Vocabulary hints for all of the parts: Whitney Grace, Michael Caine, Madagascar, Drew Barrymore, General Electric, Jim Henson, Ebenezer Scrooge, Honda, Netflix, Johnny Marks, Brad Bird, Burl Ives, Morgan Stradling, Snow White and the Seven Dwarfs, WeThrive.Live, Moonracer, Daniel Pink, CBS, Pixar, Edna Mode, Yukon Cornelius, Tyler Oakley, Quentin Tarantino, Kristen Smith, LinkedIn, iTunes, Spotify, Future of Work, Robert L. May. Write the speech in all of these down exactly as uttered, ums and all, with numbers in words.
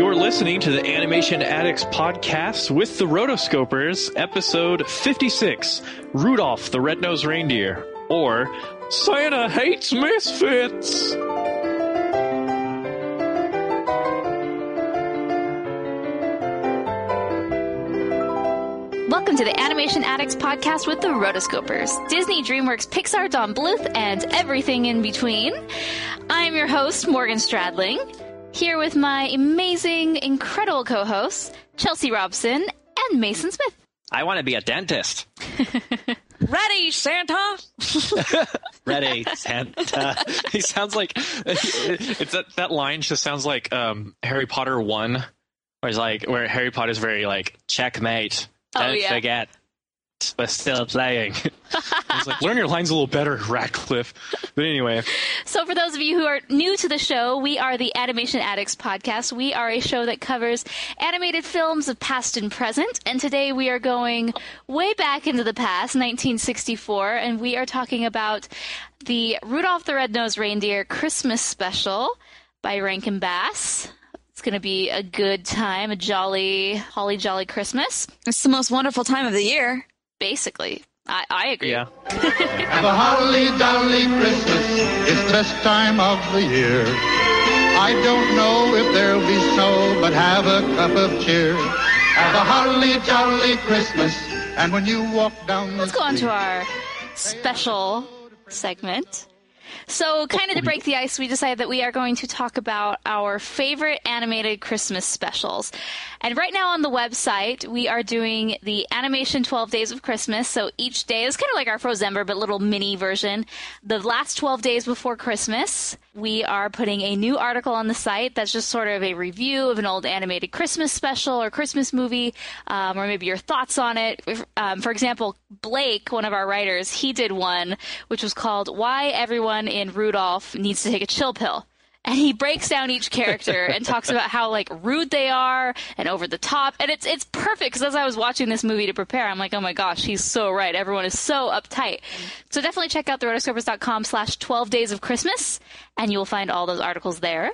You're listening to the Animation Addicts Podcast with the Rotoscopers, episode fifty-six, Rudolph the Red-Nosed Reindeer, or Santa Hates Misfits. Welcome to the Animation Addicts Podcast with the Rotoscopers, Disney, DreamWorks, Pixar, Don Bluth, and everything in between. I'm your host, Morgan Stradling, here with my amazing, incredible co-hosts, Chelsea Robson and Mason Smith. I want to be a dentist. Ready, Santa? Ready, Santa. He sounds like... It's that, that line just sounds like um, Harry Potter one, where, it's like, where Harry Potter's very like, checkmate. Don't oh, yeah. forget, we're still playing. I was like, learn your lines a little better, Ratcliffe. But anyway. So for those of you who are new to the show, we are the Animation Addicts Podcast. We are a show that covers animated films of past and present. And today we are going way back into the past, nineteen sixty-four. And we are talking about the Rudolph the Red-Nosed Reindeer Christmas Special by Rankin Bass. It's going to be a good time, a jolly, holly jolly Christmas. It's the most wonderful time of the year. Basically. I, I agree. Yeah. Have a holly jolly Christmas. It's best time of the year. I don't know if there'll be snow, but have a cup of cheer. Have a holly jolly Christmas. And when you walk down the Let's go on to our special segment. So, kind of to break the ice, we decided that we are going to talk about our favorite animated Christmas specials. And right now on the website, we are doing the Animation twelve Days of Christmas. So each day is kind of like our Frozember, but little mini version. The last twelve days before Christmas, we are putting a new article on the site that's just sort of a review of an old animated Christmas special or Christmas movie, um, or maybe your thoughts on it. Um, for example, Blake, one of our writers, he did one, which was called Why Everyone in Rudolph Needs to Take a Chill Pill. And he breaks down each character and talks about how, like, rude they are and over the top. And it's it's perfect, because as I was watching this movie to prepare, I'm like, oh my gosh, he's so right. Everyone is so uptight. So definitely check out therotoscopers.com slash 12 days of Christmas, and you'll find all those articles there.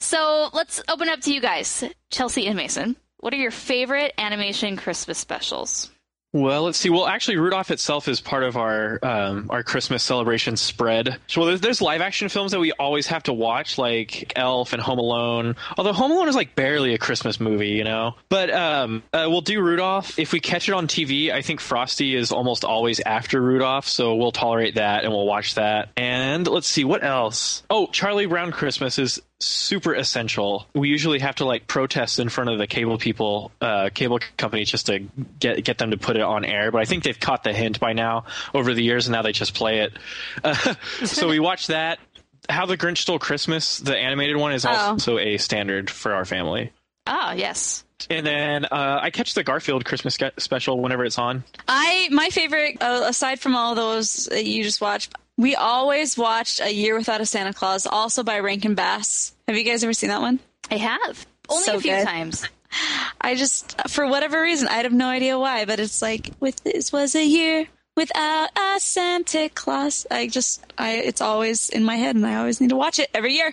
So let's open up to you guys, Chelsea and Mason. What are your favorite animation Christmas specials? Well, let's see. Well, actually, Rudolph itself is part of our um, our Christmas celebration spread. So well, there's, there's live action films that we always have to watch, like Elf and Home Alone. Although Home Alone is like barely a Christmas movie, you know. But um, uh, we'll do Rudolph if we catch it on T V. I think Frosty is almost always after Rudolph, so we'll tolerate that and we'll watch that. And let's see what else. Oh, Charlie Brown Christmas is super essential. We usually have to like protest in front of the cable people, uh, cable company, just to get get them to put it on air. But I think they've caught the hint by now over the years, and now they just play it. Uh, so we watch that. How the Grinch Stole Christmas, the animated one, is also oh. a standard for our family. Ah, oh, yes. And then uh, I catch the Garfield Christmas special whenever it's on. I my favorite, uh, aside from all those that you just watched, we always watched A Year Without a Santa Claus, also by Rankin Bass. Have you guys ever seen that one? I have. Only so a few good. times. I just, for whatever reason, I have no idea why, but it's like, with this was a year without a Santa Claus. I just, I it's always in my head, and I always need to watch it every year.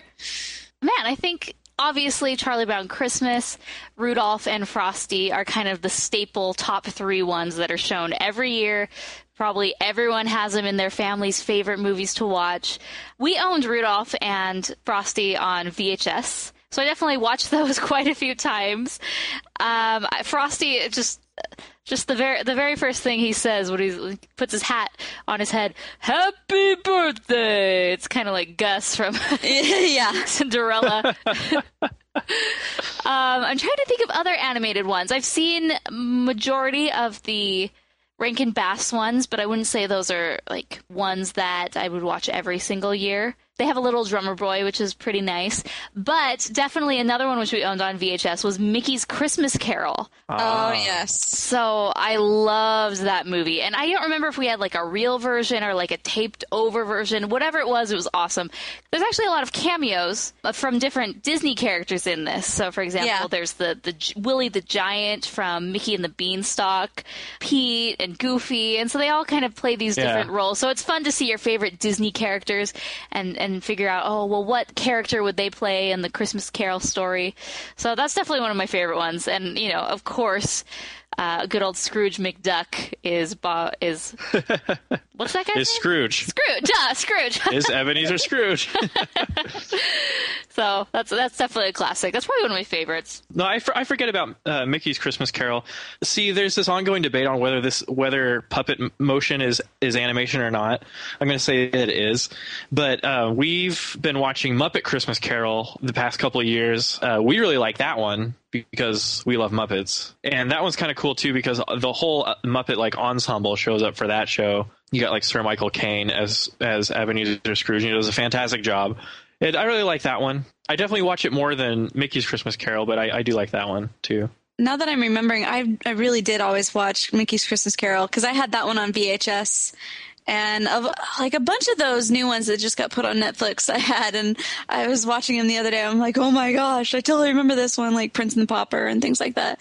Man, I think... Obviously, Charlie Brown Christmas, Rudolph, and Frosty are kind of the staple top three ones that are shown every year. Probably everyone has them in their family's favorite movies to watch. We owned Rudolph and Frosty on V H S, so I definitely watched those quite a few times. Um, Frosty, just just the very the very first thing he says when he puts his hat on his head, "Happy birthday!" It's kind of like Gus from yeah Cinderella. um, I'm trying to think of other animated ones. I've seen majority of the Rankin Bass ones, but I wouldn't say those are like ones that I would watch every single year. They have a little drummer boy, which is pretty nice. But definitely another one which we owned on V H S was Mickey's Christmas Carol. Oh, yes. So I loved that movie. And I don't remember if we had like a real version or like a taped over version. Whatever it was, it was awesome. There's actually a lot of cameos from different Disney characters in this. So, for example, yeah. there's the, the Willie the Giant from Mickey and the Beanstalk, Pete and Goofy. And so they all kind of play these yeah. different roles. So it's fun to see your favorite Disney characters and and figure out, oh, well, what character would they play in the Christmas Carol story? So that's definitely one of my favorite ones. And, you know, of course, uh, good old Scrooge McDuck is Bob, is what's that guy's name? Is Scrooge. Scrooge, duh, Scrooge. Is Ebenezer Scrooge. So that's that's definitely a classic. That's probably one of my favorites. No, I, for, I forget about uh, Mickey's Christmas Carol. See, there's this ongoing debate on whether this whether puppet motion is, is animation or not. I'm going to say it is. But uh, we've been watching Muppet Christmas Carol the past couple of years. Uh, we really like that one because we love Muppets. And that one's kind of cool, too, because the whole Muppet like ensemble shows up for that show. You got like Sir Michael Caine as, as Ebenezer Scrooge. He does a fantastic job. It, I really like that one. I definitely watch it more than Mickey's Christmas Carol, but I, I do like that one, too. Now that I'm remembering, I I really did always watch Mickey's Christmas Carol because I had that one on V H S. And of, like a bunch of those new ones that just got put on Netflix I had. And I was watching them the other day. I'm like, oh, my gosh, I totally remember this one, like Prince and the Pauper and things like that.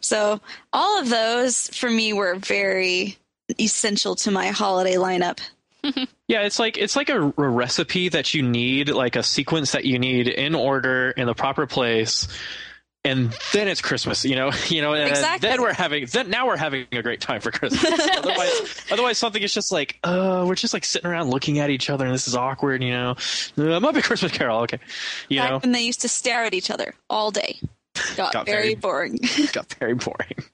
So all of those for me were very essential to my holiday lineup. Yeah, it's like it's like a, a recipe that you need, like a sequence that you need in order in the proper place, and then it's Christmas, you know, you know, and exactly. then we're having then now we're having a great time for Christmas. otherwise, otherwise, something is just like, uh, we're just like sitting around looking at each other, and this is awkward, you know. Uh, Muppet Christmas Carol, okay, you Back know. When they used to stare at each other all day, got, got very, very boring. Got very boring.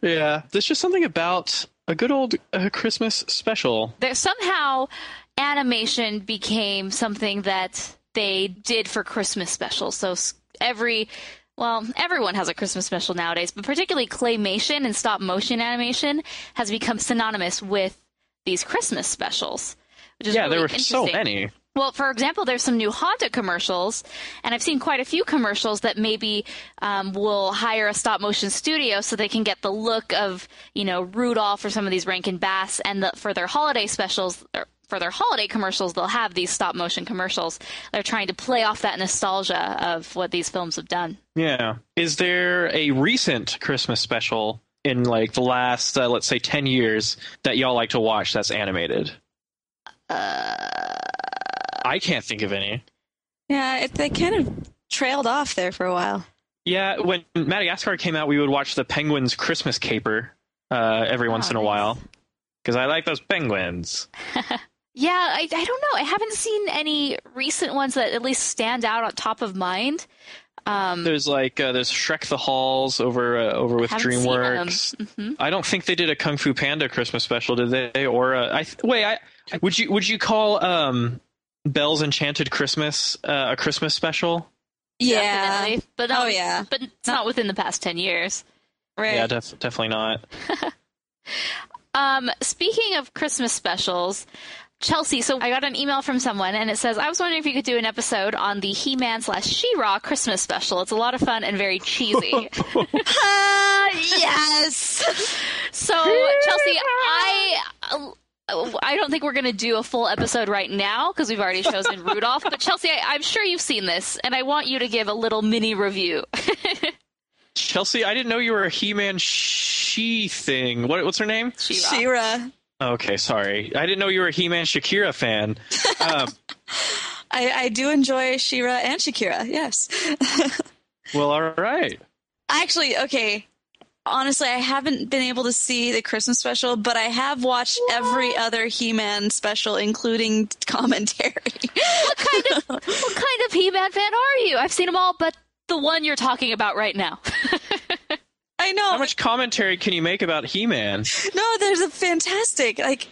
Yeah, there's just something about a good old uh, Christmas special. There, somehow animation became something that they did for Christmas specials. So every, well, everyone has a Christmas special nowadays, but particularly claymation and stop motion animation has become synonymous with these Christmas specials. Which is yeah, really there were so many. Well, for example, there's some new Honda commercials, and I've seen quite a few commercials that maybe um, will hire a stop-motion studio so they can get the look of, you know, Rudolph or some of these Rankin Bass, and the, for their holiday specials, or for their holiday commercials, they'll have these stop-motion commercials. They're trying to play off that nostalgia of what these films have done. Yeah. Is there a recent Christmas special in, like, the last, uh, let's say, ten years that y'all like to watch that's animated? Uh... I can't think of any. Yeah, it, they kind of trailed off there for a while. Yeah, when Madagascar came out, we would watch the Penguins' Christmas Caper uh, every oh, once in nice. a while. Because I like those penguins. Yeah, I, I don't know. I haven't seen any recent ones that at least stand out on top of mind. Um, there's like uh, there's Shrek the Halls over uh, over with DreamWorks. Mm-hmm. I don't think they did a Kung Fu Panda Christmas special, did they? Or uh, I th- wait, I, would you would you call? Um, Belle's Enchanted Christmas, uh, a Christmas special. Yeah, definitely. But oh was, yeah, but it's not within the past ten years, right? Yeah, def- definitely not. um, speaking of Christmas specials, Chelsea. So I got an email from someone, and it says, "I was wondering if you could do an episode on the He-Man slash She-Ra Christmas special. It's a lot of fun and very cheesy." uh, yes. So Chelsea, I. Uh, I don't think we're going to do a full episode right now because we've already chosen Rudolph. But Chelsea, I, I'm sure you've seen this, and I want you to give a little mini review. Chelsea, I didn't know you were a He-Man she thing. What, what's her name? She-Ra. She-Ra. Okay, sorry. I didn't know you were a He-Man Shakira fan. Um, I, I do enjoy She-Ra and Shakira, yes. Well, all right. Actually, okay. Honestly, I haven't been able to see the Christmas special, but I have watched what? every other He-Man special, including commentary. What kind of what kind of He-Man fan are you? I've seen them all, but the one you're talking about right now. I know. How much commentary can you make about He-Man? No, there's a fantastic, like,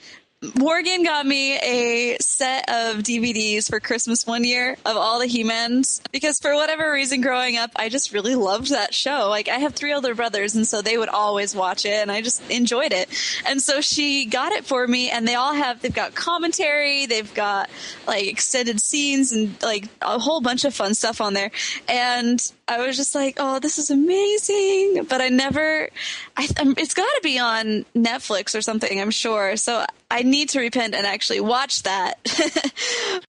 Morgan got me a set of D V Ds for Christmas one year of all the He-Mans because for whatever reason growing up, I just really loved that show. Like, I have three older brothers, and so they would always watch it, and I just enjoyed it. And so she got it for me, and they all have, they've got commentary, they've got, like, extended scenes and, like, a whole bunch of fun stuff on there. And I was just like, oh, this is amazing. But I never, I, it's got to be on Netflix or something, I'm sure. So I need to repent and actually watch that.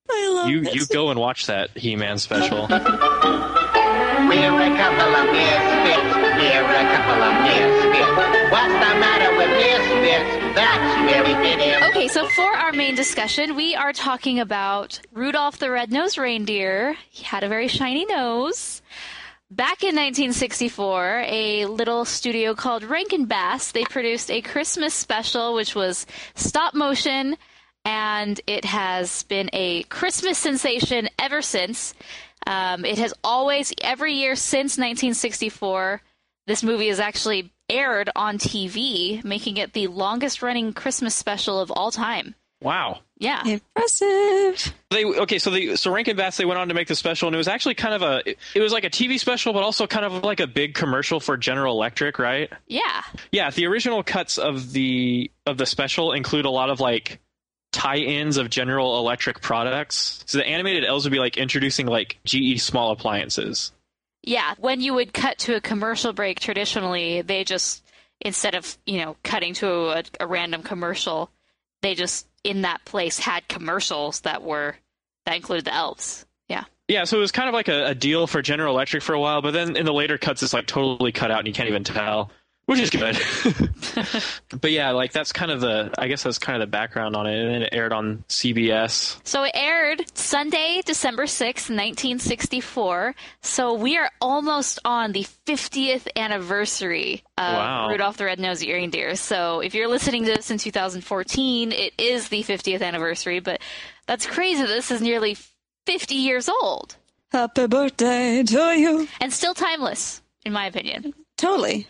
I love you. This. You go and watch that He-Man special. We're a couple of misfits. We're a couple of misfits. What's the matter with misfits? That's very fitting. Okay, so for our main discussion, we are talking about Rudolph the Red-Nosed Reindeer. He had a very shiny nose. Back in nineteen sixty-four, a little studio called Rankin Bass, they produced a Christmas special, which was stop motion, and it has been a Christmas sensation ever since. Um, it has always, every year since nineteen sixty-four, this movie is actually aired on T V, making it the longest-running Christmas special of all time. Wow. Yeah. Impressive. They okay, so the so Rankin Bass, they went on to make the special, and it was actually kind of a it was like a T V special, but also kind of like a big commercial for General Electric, right? Yeah. Yeah, the original cuts of the of the special include a lot of like tie-ins of General Electric products. So the animated elves would be like introducing like G E small appliances. Yeah, when you would cut to a commercial break traditionally, they just, instead of, you know, cutting to a, a random commercial, they just, in that place, had commercials that were, that included the elves. Yeah. Yeah, so it was kind of like a, a deal for General Electric for a while, but then in the later cuts, it's like totally cut out and you can't even tell, which is good. But yeah, like that's kind of the, I guess that's kind of the background on it. And then it aired on C B S. So it aired Sunday, December sixth, nineteen sixty-four. So we are almost on the fiftieth anniversary of wow. Rudolph the Red-Nosed Reindeer. So if you're listening to this in two thousand fourteen, it is the fiftieth anniversary, but that's crazy. This is nearly fifty years old. Happy birthday to you. And still timeless, in my opinion. Totally.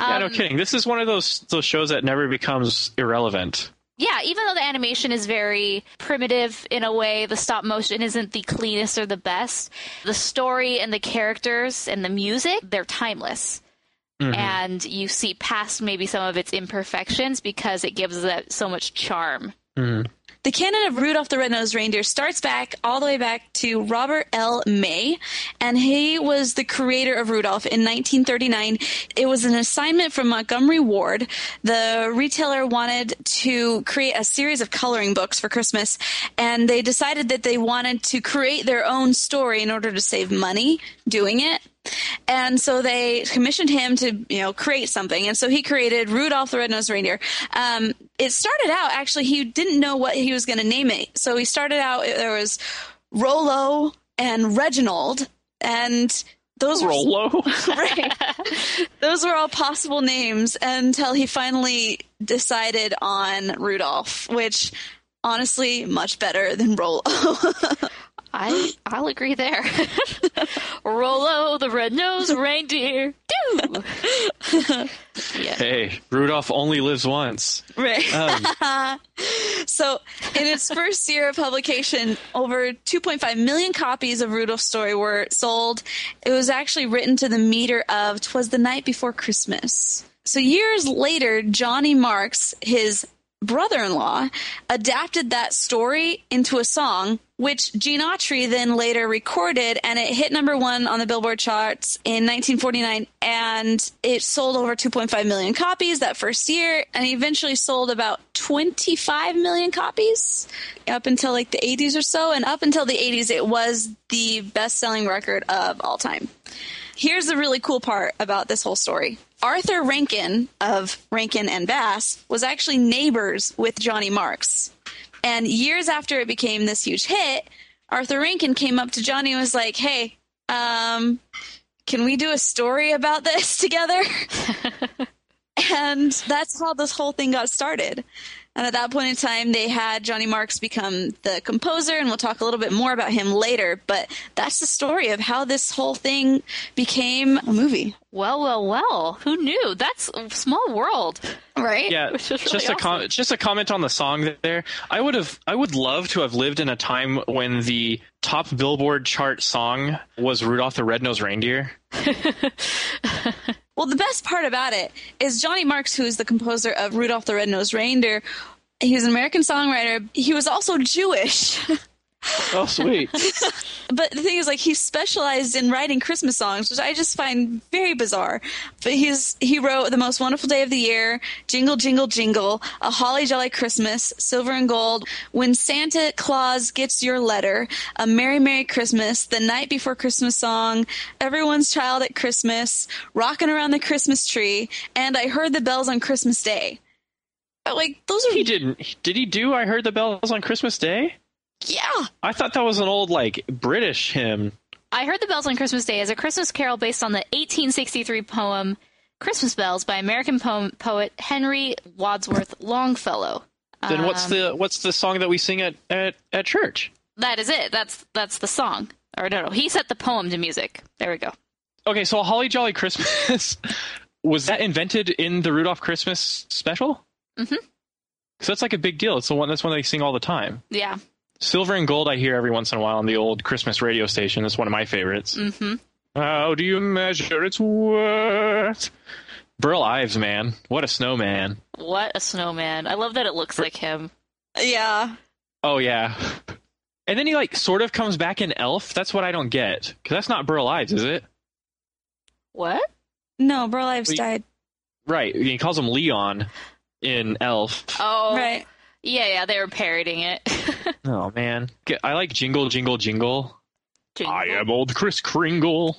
Yeah, no kidding. This is one of those those shows that never becomes irrelevant. Yeah, even though the animation is very primitive in a way, the stop motion isn't the cleanest or the best. The story and the characters and the music, they're timeless. Mm-hmm. And you see past maybe some of its imperfections because it gives that so much charm. Mm-hmm. The canon of Rudolph the Red-Nosed Reindeer starts back all the way back to Robert L. May, and he was the creator of Rudolph in nineteen thirty-nine. It was an assignment from Montgomery Ward. The retailer wanted to create a series of coloring books for Christmas, and they decided that they wanted to create their own story in order to save money doing it. And so they commissioned him to, you know, create something. And so he created Rudolph the Red-Nosed Reindeer. Um, it started out, actually, he didn't know what he was going to name it. So he started out, there was Rollo and Reginald. And those Rollo? were right. Those were all possible names until he finally decided on Rudolph, which, honestly, much better than Rollo. I, I'll agree there. Rollo the Red-Nosed Reindeer. Do. Yeah. Hey, Rudolph only lives once. Right. Um. So in its first year of publication, over two point five million copies of Rudolph's story were sold. It was actually written to the meter of "'Twas the Night Before Christmas." So years later, Johnny Marks, his brother-in-law, adapted that story into a song, which Gene Autry then later recorded, and it hit number one on the Billboard charts in nineteen forty-nine, and it sold over two point five million copies that first year, and eventually sold about twenty-five million copies up until like the eighties or so, and up until the eighties, it was the best-selling record of all time. Here's the really cool part about this whole story. Arthur Rankin of Rankin and Bass was actually neighbors with Johnny Marks. And years after it became this huge hit, Arthur Rankin came up to Johnny and was like, hey, um, can we do a story about this together? And that's how this whole thing got started. And at that point in time, they had Johnny Marks become the composer, and we'll talk a little bit more about him later. But that's the story of how this whole thing became a movie. Well, well, well. Who knew? That's a small world, right? Yeah. Which is really just awesome. a com- just a comment on the song there. I would have, I would love to have lived in a time when the top Billboard chart song was Rudolph the Red-Nosed Reindeer. Well, the best part about it is Johnny Marks, who is the composer of Rudolph the Red-Nosed Reindeer, he was an American songwriter. He was also Jewish. Oh, sweet. But the thing is, like, he specialized in writing Christmas songs, which I just find very bizarre. But he's he wrote The Most Wonderful Day of the Year, Jingle, Jingle, Jingle, A Holly Jolly Christmas, Silver and Gold, When Santa Claus Gets Your Letter, A Merry, Merry Christmas, The Night Before Christmas Song, Everyone's Child at Christmas, Rockin' Around the Christmas Tree, and I Heard the Bells on Christmas Day. But like those are he didn't did he do I Heard the Bells on Christmas Day? Yeah. I thought that was an old like British hymn. I Heard the Bells on Christmas Day is a Christmas carol based on the eighteen sixty-three poem Christmas Bells by American poem, poet Henry Wadsworth Longfellow. Then um, what's the what's the song that we sing at, at, at church? That is it. That's that's the song. Or no, no, he set the poem to music. There we go. Okay, so Holly Jolly Christmas, was that invented in the Rudolph Christmas special? Mm-hmm. So that's like a big deal. It's the one that's one they sing all the time. Yeah. Silver and Gold I hear every once in a while on the old Christmas radio station. That's one of my favorites. Mm-hmm. How do you measure its worth? Burl Ives, man. What a snowman. What a snowman. I love that it looks Bur- like him. Yeah. Oh, yeah. And then he, like, sort of comes back in Elf. That's what I don't get. Because that's not Burl Ives, is it? What? No, Burl Ives well, died. Right. He calls him Leon in Elf. Oh. Right. Yeah, yeah, they were parroting it. Oh, man. I like Jingle, Jingle, Jingle. Jingle. I am old Kris Kringle.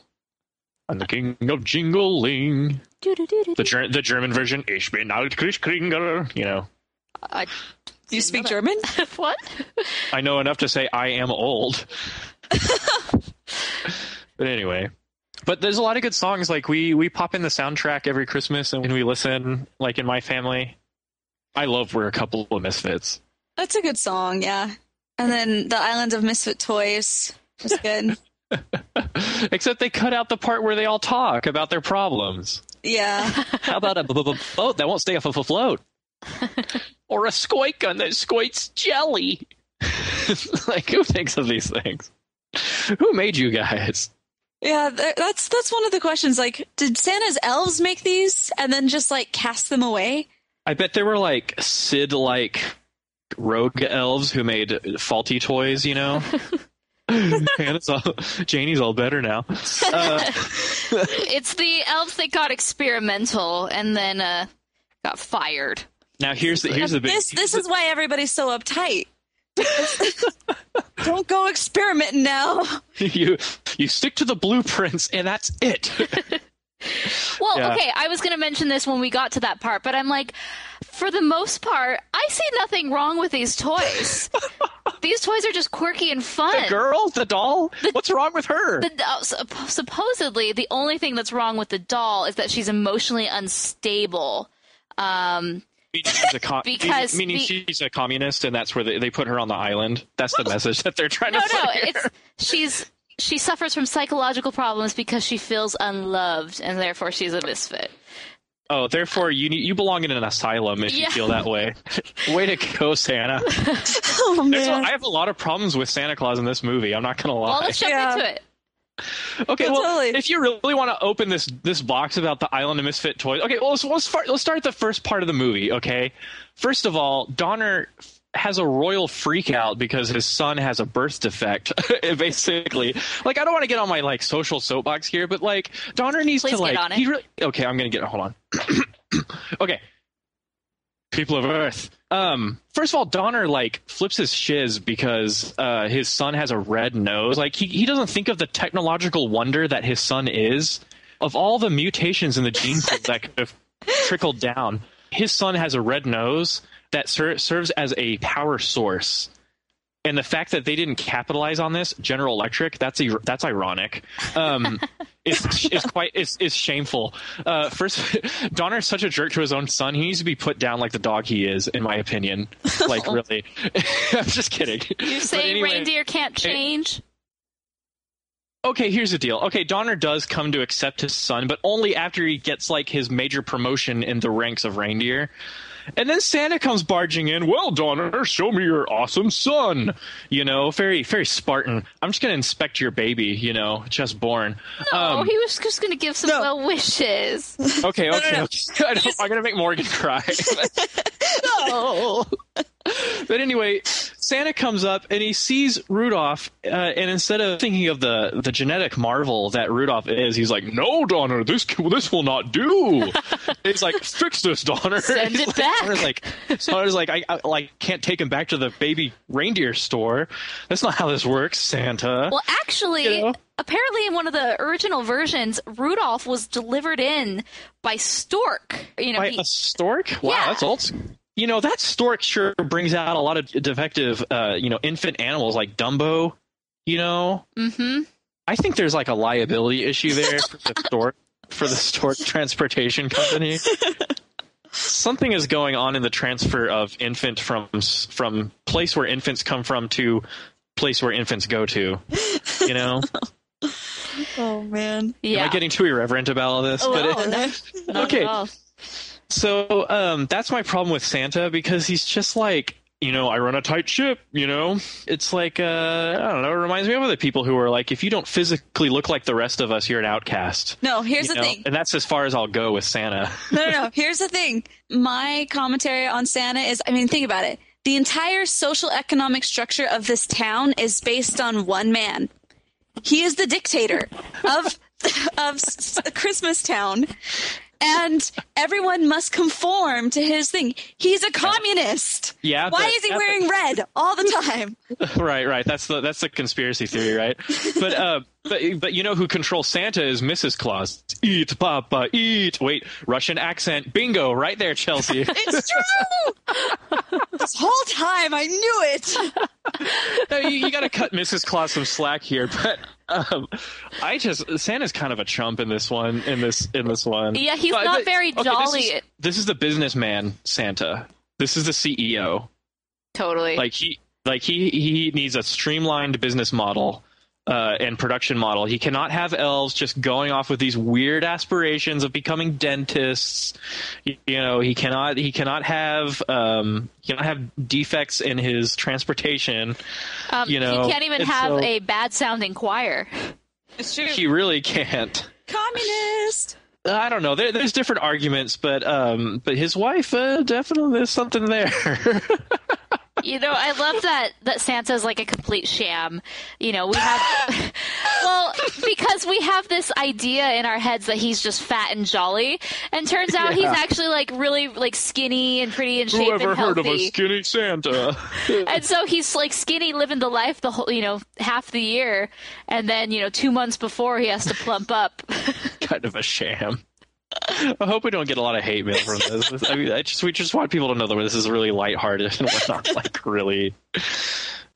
I'm the king of jingling. Do, do, do, do, the, ger- the German version, Ich bin alt Kris Kringle, you know. Uh, do you speak German? What? I know enough to say I am old. But anyway. But there's a lot of good songs. Like, we, we pop in the soundtrack every Christmas and we listen, like, in my family. I love We're a Couple of Misfits. That's a good song, yeah. And then The Island of Misfit Toys was good. Except they cut out the part where they all talk about their problems. Yeah. How about a boat that won't stay off of a float? Or a skoik gun that skoits jelly? Like, who thinks of these things? Who made you guys? Yeah, that's that's one of the questions. Like, did Santa's elves make these and then just, like, cast them away? I bet there were, like, Sid-like rogue elves who made faulty toys, you know? Hannah's all, Janie's all better now. Uh, it's the elves that got experimental and then uh, got fired. Now, here's the, here's the big... This, this is why everybody's so uptight. Don't go experimenting now. You, you stick to the blueprints and that's it. Well, yeah. Okay, I was going to mention this when we got to that part, but I'm like, for the most part, I see nothing wrong with these toys. These toys are just quirky and fun. The girl? The doll? The, What's wrong with her? The, uh, supposedly, the only thing that's wrong with the doll is that she's emotionally unstable. Um, meaning she's a, com- because meaning, meaning the, she's a communist, and that's where they, they put her on the island. That's the message that they're trying no, to No, no, it's... She's... She suffers from psychological problems because she feels unloved, and therefore she's a misfit. Oh, therefore you you belong in an asylum if yeah. you feel that way. Way to go, Santa. Oh, man. A, I have a lot of problems with Santa Claus in this movie. I'm not going to lie. Well, let's jump yeah. into it. Okay, yeah, well, totally. If you really want to open this this box about the Island of Misfit Toys... Okay, well, let's, let's, start, let's start the first part of the movie, okay? First of all, Donner... has a royal freak out because his son has a birth defect. Basically, like, I don't want to get on my like social soapbox here, but like Donner needs Please to like, get on it. He really, okay, I'm going to get, hold on. Okay. People of Earth. Um, first of all, Donner like flips his shiz because uh, his son has a red nose. Like he, he doesn't think of the technological wonder that his son is. Of all the mutations in the gene pool that could have trickled down, his son has a red nose that ser- serves as a power source. And the fact that they didn't capitalize on this, General Electric, that's ir- that's ironic. Um, it's, it's quite it's, it's shameful. Uh, first, Donner is such a jerk to his own son. He needs to be put down like the dog he is, in my opinion. Like, really. I'm just kidding. You say anyway, reindeer can't change? It- Okay, here's the deal. Okay, Donner does come to accept his son, but only after he gets, like, his major promotion in the ranks of reindeer. And then Santa comes barging in. Well, Donner, show me your awesome son. You know, very, very Spartan. I'm just going to inspect your baby, you know, just born. No, um, he was just going to give some no. well wishes. Okay, okay. No, no, no. okay. I don't, I'm going to make Morgan cry. No. But anyway, Santa comes up and he sees Rudolph, uh, and instead of thinking of the, the genetic marvel that Rudolph is, he's like, "No, Donner, this this will not do." He's like, "Fix this, Donner." Send it like, back. Donner's like, Donner's like, I, I like can't take him back to the baby reindeer store. That's not how this works, Santa. Well, actually, you know? Apparently in one of the original versions, Rudolph was delivered in by stork. You know, by he, a stork? Wow, yeah. That's old. you know, that stork sure brings out a lot of defective, uh, you know, infant animals like Dumbo, you know. Mm-hmm. I think there's like a liability issue there for the stork, for the stork transportation company. Something is going on in the transfer of infant from from place where infants come from to place where infants go to, you know. Oh man, yeah. Am I getting too irreverent about all this? Oh, but wow, it, not, not okay. At all. So um, that's my problem with Santa, because he's just like, you know, I run a tight ship. You know, it's like uh, I don't know. It reminds me of other people who are like, if you don't physically look like the rest of us, you're an outcast. No, here's you the know? thing, and that's as far as I'll go with Santa. No, no, no. Here's the thing. My commentary on Santa is, I mean, think about it. The entire social economic structure of this town is based on one man. He is the dictator of of Christmas Town. And everyone must conform to his thing. He's a communist. Yeah. Why but, is he wearing but, red all the time? Right, right. That's the that's the conspiracy theory, right? But uh, but but you know who controls Santa is Missus Claus. Eat, Papa, eat. Wait, Russian accent. Bingo, right there, Chelsea. It's true. This whole time I knew it. No, you, you got to cut Missus Claus some slack here, but. Um, I just Santa's kind of a chump in this one. In this, in this one, yeah, he's but, not very okay, jolly. This is, this is the businessman Santa. This is the C E O. Totally. Like he, like he, he needs a streamlined business model uh, and production model. He cannot have elves just going off with these weird aspirations of becoming dentists. You, you know, he cannot, he cannot have, um, he cannot have defects in his transportation. Um, you know, he can't even and have so, a bad-sounding choir. It's true. He really can't. Communist. I don't know. There, there's different arguments, but um, but his wife uh, definitely there's something there. You know, I love that that Santa's like a complete sham. You know, we have well, because we have this idea in our heads that he's just fat and jolly, and turns out yeah. he's actually like really like skinny and pretty in shape and healthy. Who ever heard of a skinny Santa? And so he's like skinny, living the life the whole, you know, half the year, and then, you know, two months before he has to plump up. Kind of a sham. I hope we don't get a lot of hate mail from this. I mean, I just, we just want people to know that this is really lighthearted and we're not like really.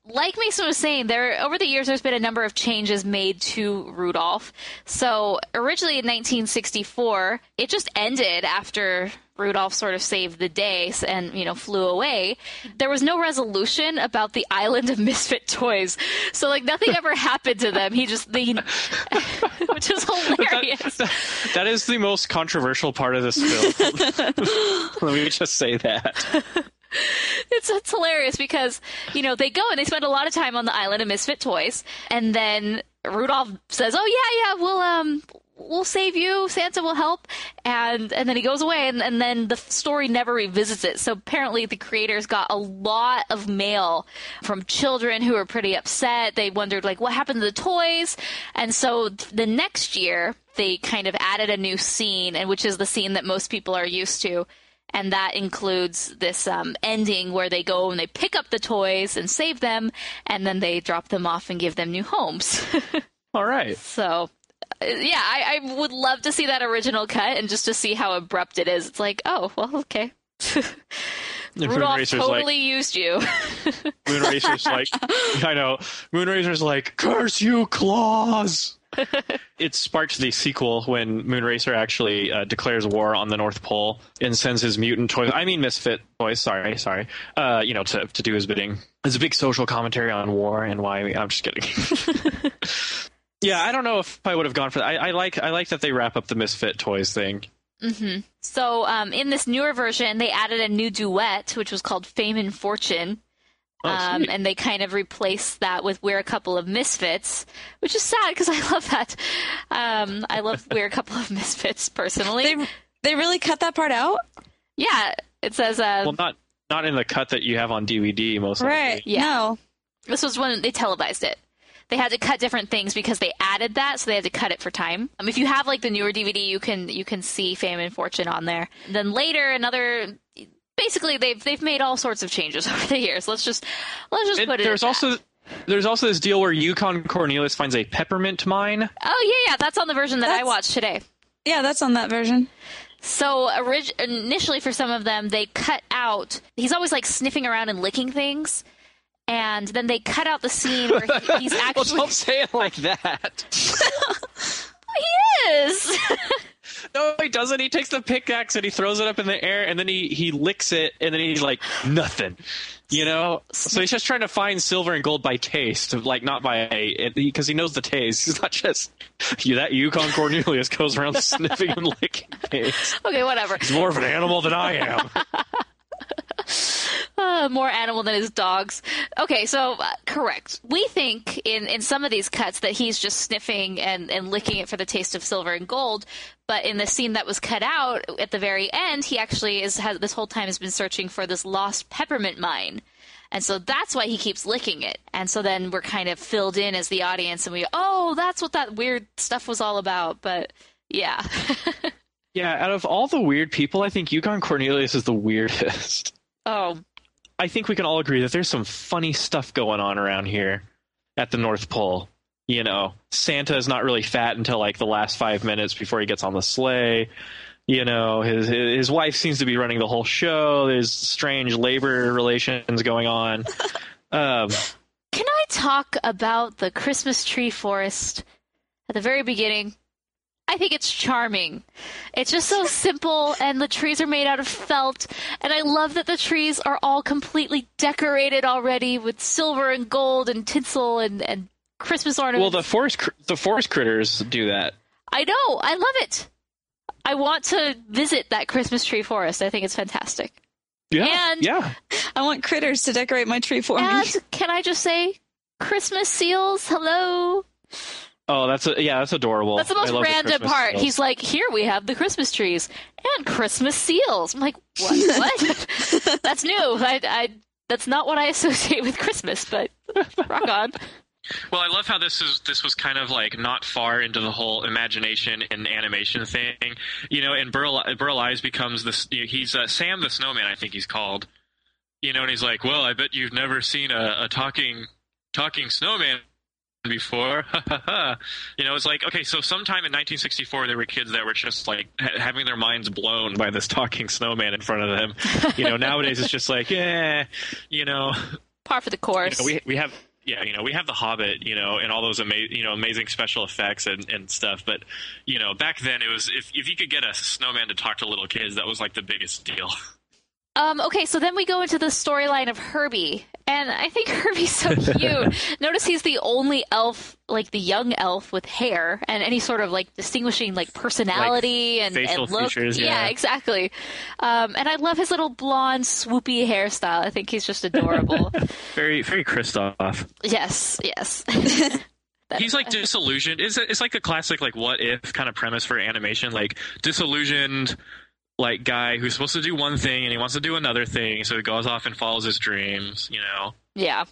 Like Mason was saying, there over the years, there's been a number of changes made to Rudolph. So originally in nineteen sixty-four, it just ended after Rudolph sort of saved the day and, you know, flew away. There was no resolution about the Island of Misfit Toys. So, like, nothing ever happened to them. He just, they, which is hilarious. That, that, that is the most controversial part of this film. Let me just say that. It's, it's hilarious because, you know, they go and they spend a lot of time on the Island of Misfit Toys. And then Rudolph says, oh, yeah, yeah, we'll, um... we'll save you, Santa will help, and and then he goes away, and, and then the story never revisits it. So apparently the creators got a lot of mail from children who were pretty upset. They wondered, like, what happened to the toys? And so the next year, they kind of added a new scene, and which is the scene that most people are used to, and that includes this um, ending where they go and they pick up the toys and save them, and then they drop them off and give them new homes. All right. So... yeah, I, I would love to see that original cut and just to see how abrupt it is. It's like, oh, well, okay. Rudolph totally like, used you. Moonracer's like, I know. Moonracer's like, curse you, Claus! It sparked the sequel when Moonracer actually uh, declares war on the North Pole and sends his mutant toys, I mean misfit toys, sorry, sorry, uh, you know, to, to do his bidding. It's a big social commentary on war and why we, I'm just kidding. Yeah, I don't know if I would have gone for that. I, I like I like that they wrap up the Misfit Toys thing. Mm-hmm. So um, in this newer version, they added a new duet, which was called Fame and Fortune. Oh, um, and they kind of replaced that with We're a Couple of Misfits, which is sad because I love that. Um, I love We're a Couple of Misfits, personally. They, they really cut that part out? Yeah. It says... Uh, well, not not in the cut that you have on D V D, most likely. Right, yeah. No. This was when they televised it. They had to cut different things because they added that, so they had to cut it for time. Um, if you have like the newer D V D, you can you can see Fame and Fortune on there. And then later, another. Basically, they've they've made all sorts of changes over the years. Let's just let's just it, put it. There's also that. there's also this deal where Yukon Cornelius finds a peppermint mine. Oh yeah, yeah, that's on the version that that's, I watched today. Yeah, that's on that version. So orig- initially for some of them, they cut out, he's always like sniffing around and licking things. And then they cut out the scene where he, he's actually... Well, don't say it like that. He is. No, he doesn't. He takes the pickaxe and he throws it up in the air, and then he, he licks it, and then he's like, nothing. You know? So he's just trying to find silver and gold by taste, like not by... Because he knows the taste. It's not just... You, that Yukon Cornelius goes around sniffing and licking things. Okay, whatever. He's more of an animal than I am. Uh, more animal than his dogs. Okay, so uh, correct. We think in, in some of these cuts that he's just sniffing and, and licking it for the taste of silver and gold, but in the scene that was cut out at the very end, he actually is has, this whole time has been searching for this lost peppermint mine. And so that's why he keeps licking it. And so then we're kind of filled in as the audience and we, oh, that's what that weird stuff was all about. But yeah. Yeah, out of all the weird people, I think Yukon Cornelius is the weirdest. Oh, I think we can all agree that there's some funny stuff going on around here at the North Pole. You know, Santa is not really fat until like the last five minutes before he gets on the sleigh. You know, his his wife seems to be running the whole show. There's strange labor relations going on. um, can I talk about the Christmas tree forest at the very beginning? I think it's charming. It's just so simple, and the trees are made out of felt, and I love that the trees are all completely decorated already with silver and gold and tinsel and, and Christmas ornaments. Well, the forest cr- the forest critters do that. I know. I love it. I want to visit that Christmas tree forest. I think it's fantastic. Yeah. And yeah. I want critters to decorate my tree for and me. Can I just say, Christmas seals, hello. Oh, that's a, yeah, that's adorable. That's the most random the part. Seals. He's like, here we have the Christmas trees and Christmas seals. I'm like, what? What? That's new. I, I, that's not what I associate with Christmas, but rock on. Well, I love how this is. This was kind of like not far into the whole imagination and animation thing, you know. And Burl Burl Ives becomes this. He's uh, Sam the Snowman, I think he's called. You know, and he's like, well, I bet you've never seen a, a talking talking snowman before. You know, it's like, okay, so sometime in nineteen sixty-four there were kids that were just like ha- having their minds blown by this talking snowman in front of them. You know, nowadays it's just like, yeah, you know, par for the course. You know, we we have yeah, you know, we have The Hobbit, you know, and all those amazing, you know, amazing special effects and, and stuff, but you know, back then it was if if you could get a snowman to talk to little kids, that was like the biggest deal. Um, okay, so then we go into the storyline of Herbie, and I think Herbie's so cute. Notice he's the only elf, like the young elf with hair and any sort of like distinguishing like personality like and, facial and look. Features, yeah. yeah, exactly. Um, and I love his little blonde swoopy hairstyle. I think he's just adorable. Very, very Kristoff. Yes, yes. He's like disillusioned. It's, it's like the classic like what if kind of premise for animation, like disillusioned like guy who's supposed to do one thing and he wants to do another thing, so he goes off and follows his dreams, you know. Yeah,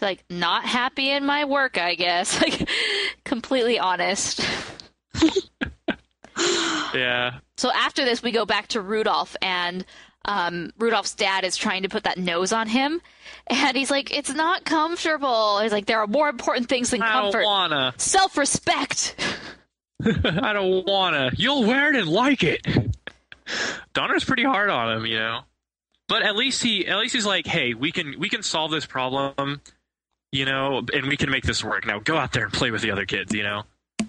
like not happy in my work, I guess. Like completely honest. Yeah. So after this, we go back to Rudolph, and um, Rudolph's dad is trying to put that nose on him, and he's like, "It's not comfortable." He's like, "There are more important things than I comfort. Don't wanna. Self-respect." I don't wanna. You'll wear it and like it. Donner's pretty hard on him, you know, but at least he at least he's like, hey, we can we can solve this problem, you know, and we can make this work. Now go out there and play with the other kids, you know. And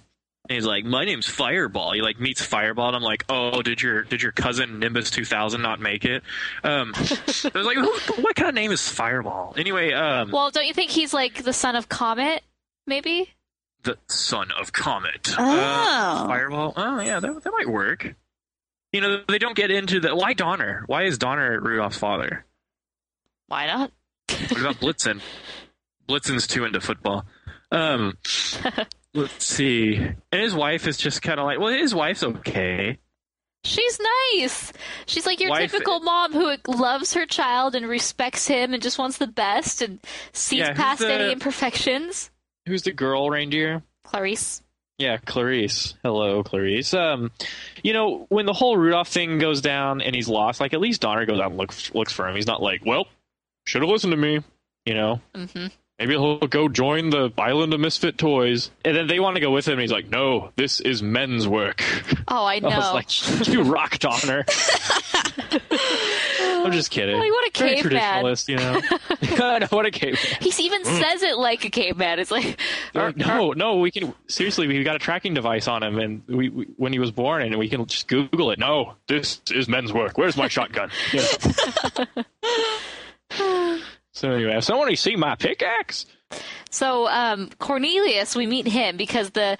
he's like, my name's Fireball. He like meets Fireball, and I'm like, oh, did your did your cousin Nimbus two thousand not make it? Um, I was like, Who, what kind of name is Fireball anyway? Um, well, don't you think he's like the son of Comet, maybe? The son of Comet. Oh, uh, Fireball. Oh yeah, that that might work. You know, they don't get into the... Why Donner? Why is Donner Rudolph's father? Why not? What about Blitzen? Blitzen's too into football. Um, let's see. And his wife is just kind of like... Well, his wife's okay. She's nice. She's like your wife, typical mom who loves her child and respects him and just wants the best and sees yeah, past the, any imperfections. Who's the girl reindeer? Clarice. Yeah, Clarice. Hello, Clarice. Um, you know, when the whole Rudolph thing goes down and he's lost, like, at least Donner goes out and looks, looks for him. He's not like, well, should have listened to me, you know? Mm-hmm. Maybe he'll go join the Island of Misfit Toys. And then they want to go with him, and he's like, no, this is men's work. Oh, I know. I was like, you rocked on her. I'm just kidding. Like, what a caveman. Very traditionalist, you know. God, what a caveman. He even mm. says it like a caveman. It's like... Ar- no, no, we can... Seriously, we got a tracking device on him and we, we when he was born, and we can just Google it. No, this is men's work. Where's my shotgun? You know? So anyway, has someone see my pickaxe? So um, Cornelius, we meet him because the...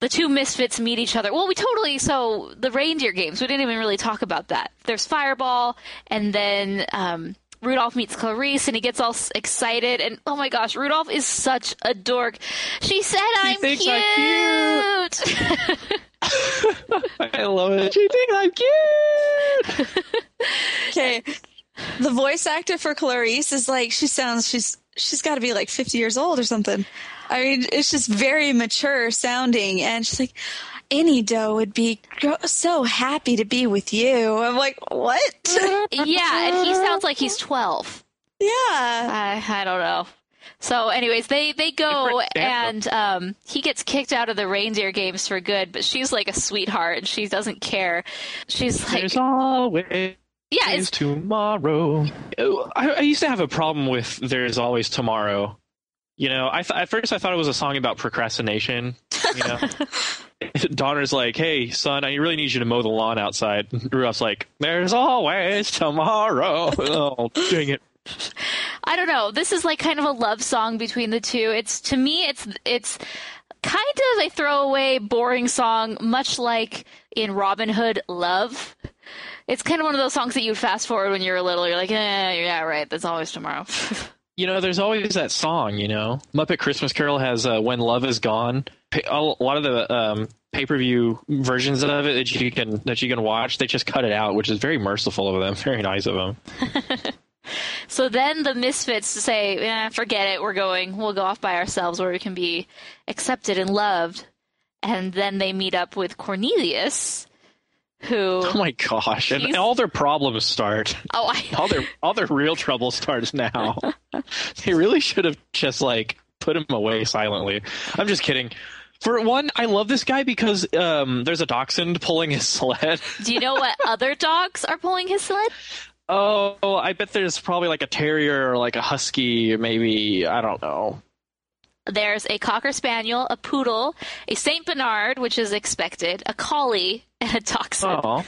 The two misfits meet each other. Well, we totally, so the reindeer games, we didn't even really talk about that. There's Fireball, and then um, Rudolph meets Clarice, and he gets all excited. And, oh, my gosh, Rudolph is such a dork. She said she I'm thinks cute. I'm cute. I love it. She thinks I'm cute. Okay. The voice actor for Clarice is like, she sounds, she's she's got to be like fifty years old or something. I mean, it's just very mature sounding. And she's like, any doe would be so happy to be with you. I'm like, what? Yeah, and he sounds like he's twelve. Yeah. I, I don't know. So anyways, they, they go and um, he gets kicked out of the reindeer games for good. But she's like a sweetheart and she doesn't care. She's like... There's always... Yeah, it's tomorrow. I, I used to have a problem with "There's Always Tomorrow." You know, I th- at first I thought it was a song about procrastination. You know, Donner's like, "Hey, son, I really need you to mow the lawn outside." Rudolph's like, "There's always tomorrow." Oh, dang it! I don't know. This is like kind of a love song between the two. It's to me, it's it's kind of a throwaway, boring song, much like in Robin Hood, "Love." It's kind of one of those songs that you fast forward when you're little. You're like, eh, yeah, right. That's always tomorrow. You know, there's always that song, you know. Muppet Christmas Carol has uh, When Love Is Gone. A lot of the um, pay-per-view versions of it that you can that you can watch, they just cut it out, which is very merciful of them. Very nice of them. So then the misfits say, eh, forget it. We're going. We'll go off by ourselves where we can be accepted and loved. And then they meet up with Cornelius, who... Oh my gosh, and, and all their problems start. Oh, I... all their all their real trouble starts now. They really should have just like put him away silently. I'm just kidding. For one, I love this guy because um, there's a dachshund pulling his sled. Do you know what other dogs are pulling his sled? Oh, I bet there's probably like a terrier or like a husky, or maybe, I don't know. There's a Cocker Spaniel, a Poodle, a Saint Bernard, which is expected, a Collie, and a Dachshund. Oh,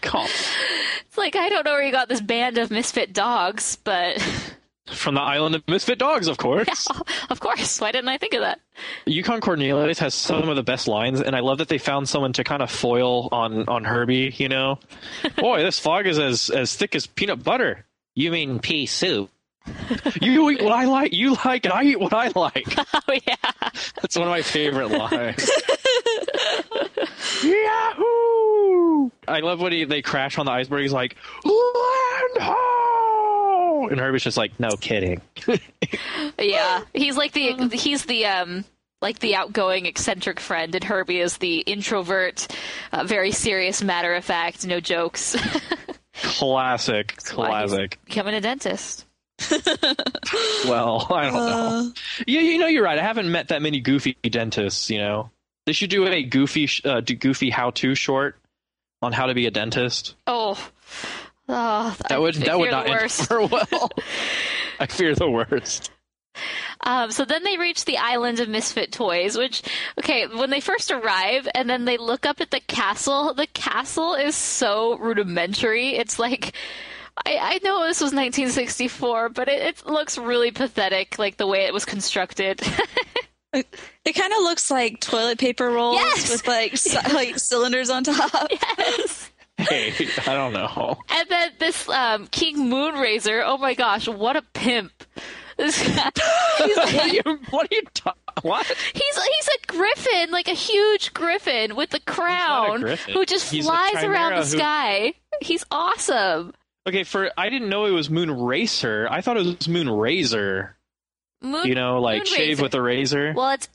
cool. It's like, I don't know where you got this band of misfit dogs, but... From the Island of Misfit Dogs, of course. Yeah, of course. Why didn't I think of that? Yukon Cornelius has some of the best lines, and I love that they found someone to kind of foil on, on Herbie, you know? Boy, this fog is as, as thick as peanut butter. You mean pea soup. You eat what I like, you like, and I eat what I like. Oh, yeah. That's one of my favorite lines. Yahoo! I love when he, they crash on the iceberg. He's like, land ho! And Herbie's just like, no kidding. Yeah. He's like the, he's the, um, like the outgoing, eccentric friend, and Herbie is the introvert, uh, very serious, matter of fact, no jokes. Classic. Classic. Becoming a dentist. Well, I don't know. Uh, yeah, you know, you're right. I haven't met that many goofy dentists. You know, they should do a goofy, uh, goofy how-to short on how to be a dentist. Oh, oh that would that would not end well. I fear the worst. Um, so then they reach the Island of Misfit Toys, which, okay, when they first arrive and then they look up at the castle, the castle is so rudimentary. It's like, I, I know this was nineteen sixty-four, but it, it looks really pathetic, like the way it was constructed. it it kind of looks like toilet paper rolls, yes! With like c- like cylinders on top. Yes. Hey, I don't know. And then this um, King Moonraiser, oh my gosh, what a pimp. This guy, he's like, what are you, what are you talking What? He's he's a griffin, like a huge griffin with a crown, a who just he's flies around the who... sky. He's awesome. Okay, for I didn't know it was Moonracer. I thought it was Moonraiser. Moon, you know, like shave with a razor. Well, it's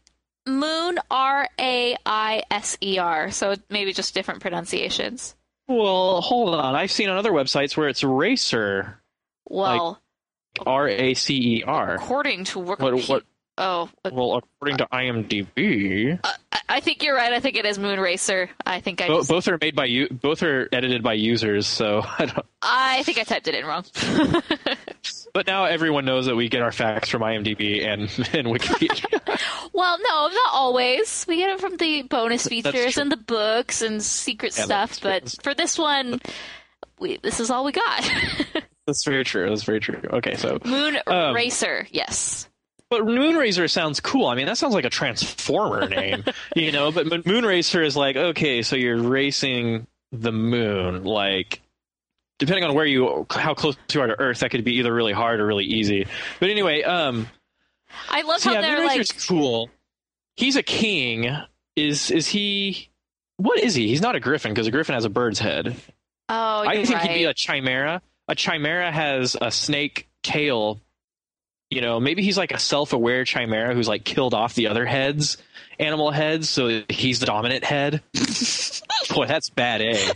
Moon R A I S E R, so maybe just different pronunciations. Well, hold on. I've seen on other websites where it's Racer. Well, R A C E R. According to Wikipedia. What, what, oh. What, well, according uh, to IMDb. Uh, I think you're right. I think it is Moonracer. I think I Bo- just... Both are made by you. Both are edited by users, so I don't... I think I typed it in wrong. But now everyone knows that we get our facts from IMDb and, and Wikipedia. Well, no, not always. We get it from the bonus features and the books and secret yeah, stuff. But for this one, we, this is all we got. That's very true. That's very true. Okay, so Moonracer, um, yes. But Moonracer sounds cool. I mean, that sounds like a Transformer name, you know. But Moonracer is like, okay, so you're racing the moon, like. Depending on where you, how close you are to Earth, that could be either really hard or really easy. But anyway, um, I love so how yeah, they're Moonracer's like cool. He's a king. Is is he? What is he? He's not a griffin because a griffin has a bird's head. Oh, you're I think right. he'd be a chimera. A chimera has a snake tail. You know, maybe he's like a self-aware chimera who's like killed off the other heads, animal heads, so he's the dominant head. Boy, that's bad, eh?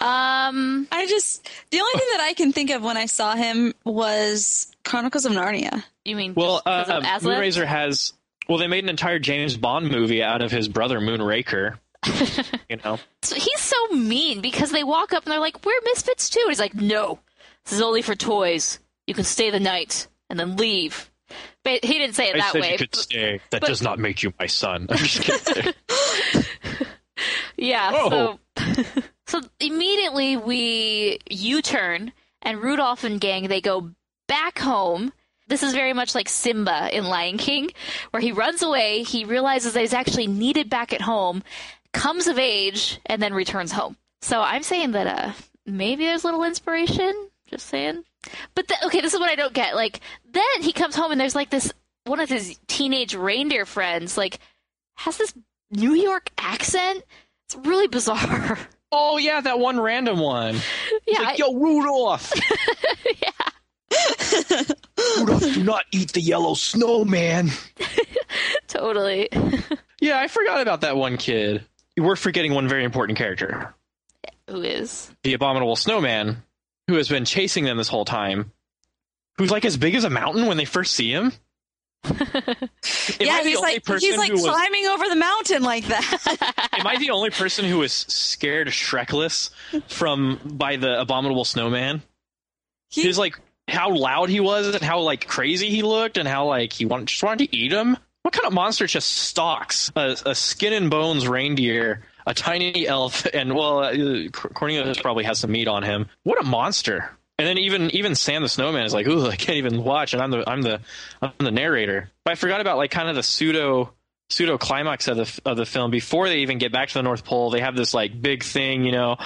Um, I just the only thing that I can think of when I saw him was Chronicles of Narnia. You mean well, just uh, of Moonracer has well, they made an entire James Bond movie out of his brother Moonraker. You know, so he's so mean because they walk up and they're like, "We're misfits too." And he's like, "No, this is only for toys. You can stay the night and then leave." But he didn't say it I that said way. You could but, stay. That but, does not make you my son. I'm just kidding. Yeah. Oh. So. So immediately we U-turn, and Rudolph and gang, they go back home. This is very much like Simba in Lion King, where he runs away, he realizes that he's actually needed back at home, comes of age, and then returns home. So I'm saying that uh, maybe there's a little inspiration, just saying. But, th- okay, this is what I don't get. Like, then he comes home, and there's, like, this one of his teenage reindeer friends, like, has this New York accent. It's really bizarre. Oh, yeah, that one random one. Yeah, like, I... Yo, Rudolph. Yeah. Rudolph, do not eat the yellow snowman. Totally. Yeah, I forgot about that one kid. We're forgetting one very important character. Who is? The abominable snowman, who has been chasing them this whole time, who's like as big as a mountain when they first see him. Yeah, he's like, he's like was, climbing over the mountain like that. Am I the only person who was scared Shrekless from by the abominable snowman? He, he was like how loud he was and how like crazy he looked and how like he wanted, just wanted to eat him. What kind of monster just stalks a, a skin and bones reindeer, a tiny elf, and well, uh, Cornelius probably has some meat on him. What a monster! And then even even Sam the Snowman is like, ooh, I can't even watch, and I'm the I'm the I'm the narrator. But I forgot about like kind of the pseudo pseudo climax of the of the film before they even get back to the North Pole. They have this like big thing, you know,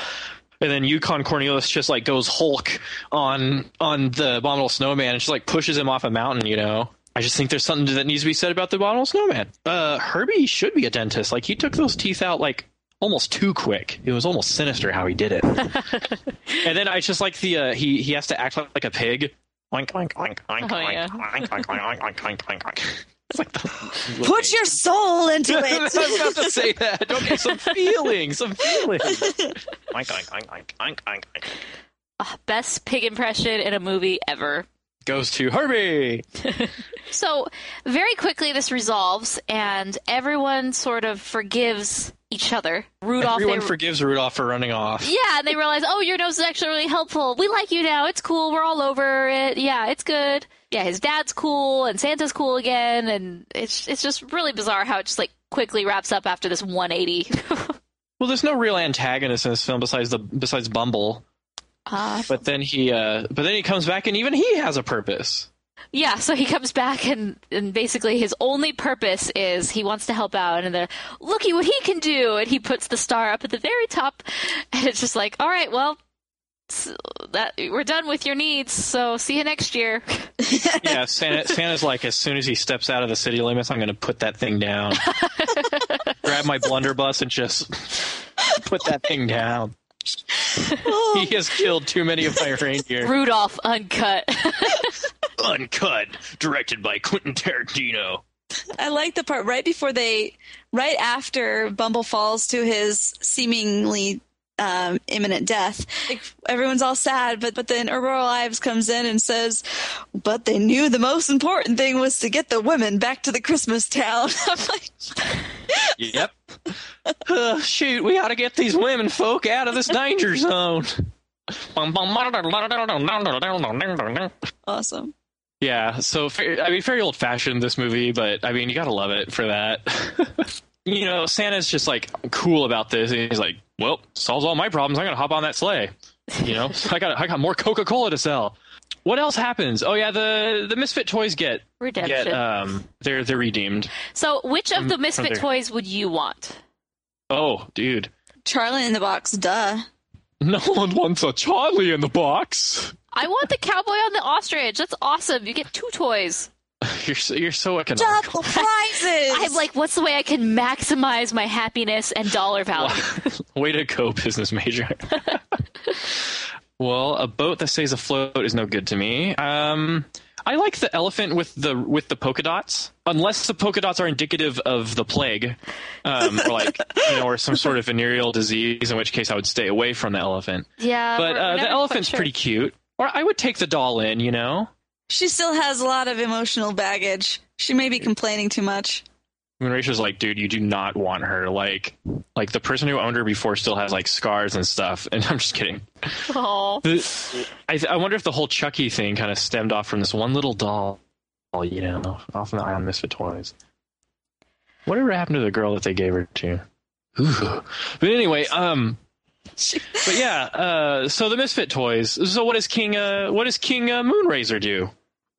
and then Yukon Cornelius just like goes Hulk on on the abominable snowman and just like pushes him off a mountain, you know. I just think there's something that needs to be said about the abominable snowman. Uh, Herbie should be a dentist. Like he took those teeth out like. Almost too quick. It was almost sinister how he did it. And then I just like the uh, he he has to act like, like a pig. Oink oink oink oink oh, oink, yeah. oink oink oink oink oink oink. It's like the put thing. Your soul into it. I was about to say that. Okay, some feeling, some feeling. Oink oink oink oink oink oink. Uh, best pig impression in a movie ever. Goes to Herbie. So very quickly this resolves and everyone sort of forgives each other. Rudolph Everyone they, forgives Rudolph for running off. Yeah, and they realize, oh, your nose is actually really helpful. We like you now. It's cool. We're all over it. Yeah, it's good. Yeah, his dad's cool and Santa's cool again and it's it's just really bizarre how it just like quickly wraps up after this one eighty. Well, there's no real antagonist in this film besides the besides Bumble. Uh, but then he, uh, but then he comes back, and even he has a purpose. Yeah, so he comes back, and, and basically his only purpose is he wants to help out, and the looky what he can do, and he puts the star up at the very top, and it's just like, all right, well, that we're done with your needs, so see you next year. Yeah, Santa, Santa's like, as soon as he steps out of the city limits, I'm going to put that thing down, grab my blunderbuss, and just put that thing down. He has killed too many of my reindeer. Rudolph Uncut. Uncut, directed by Quentin Tarantino. I like the part right before they, right after Bumble falls to his seemingly um, imminent death. Everyone's all sad, but but then Burl Ives comes in and says, but they knew the most important thing was to get the women back to the Christmas town. I'm like... Yep. Uh, shoot, we ought to get these women folk out of this danger zone. Awesome. Yeah, so, I mean, very old-fashioned, this movie, but, I mean, you gotta love it for that. You know, Santa's just, like, cool about this, and he's like, well, solves all my problems, I'm gonna hop on that sleigh. You know, I got I got more Coca-Cola to sell. What else happens? Oh, yeah, the, the Misfit Toys get... Redemption. Get, um, they're, they're redeemed. So, which of the Misfit Toys would you want? Oh, dude. Charlie in the Box, duh. No one wants a Charlie in the Box. I want the cowboy on the ostrich. That's awesome. You get two toys. You're so, you're so economical. Double prizes. I'm like, what's the way I can maximize my happiness and dollar value? Way to go, business major. Well, a boat that stays afloat is no good to me. Um, I like the elephant with the with the polka dots, unless the polka dots are indicative of the plague, um, or like you know, or some sort of venereal disease. In which case, I would stay away from the elephant. Yeah, but uh, the elephant's sure. pretty cute. Or I would take the doll in, you know? She still has a lot of emotional baggage. She may be complaining too much. I mean, Rachel's like, dude, you do not want her. Like, like the person who owned her before still has, like, scars and stuff. And I'm just kidding. The, I, I wonder if the whole Chucky thing kind of stemmed off from this one little doll, you know, off in the Island Misfit Toys. Whatever happened to the girl that they gave her to? Ooh. But anyway, um... But yeah, uh, so the Misfit Toys. So what does King uh, what does King uh, Moonraiser do?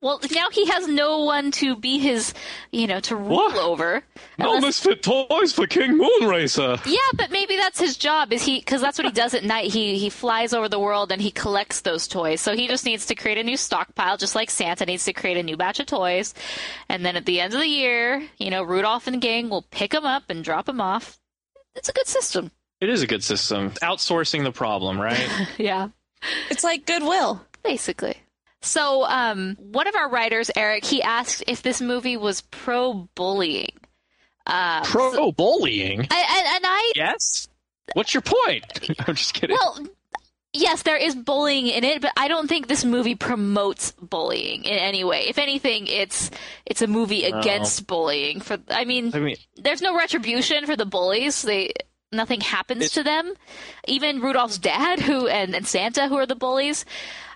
Well, now he has no one to be his, you know, to rule what? over. No unless... Misfit Toys for King Moonraiser. Yeah, but maybe that's his job. Is he? Because that's what he does at night. He he flies over the world and he collects those toys. So he just needs to create a new stockpile, just like Santa needs to create a new batch of toys. And then at the end of the year, you know, Rudolph and the gang will pick them up and drop them off. It's a good system. It is a good system. Outsourcing the problem, right? Yeah. It's like Goodwill. Basically. So um, one of our writers, Eric, he asked if this movie was pro-bullying. Uh, pro-bullying? So, and, and I... Yes? What's your point? I'm just kidding. Well, yes, there is bullying in it, but I don't think this movie promotes bullying in any way. If anything, it's it's a movie against oh. bullying. For I mean, I mean, there's no retribution for the bullies. They... Nothing happens to them. Even Rudolph's dad who and, and Santa, who are the bullies.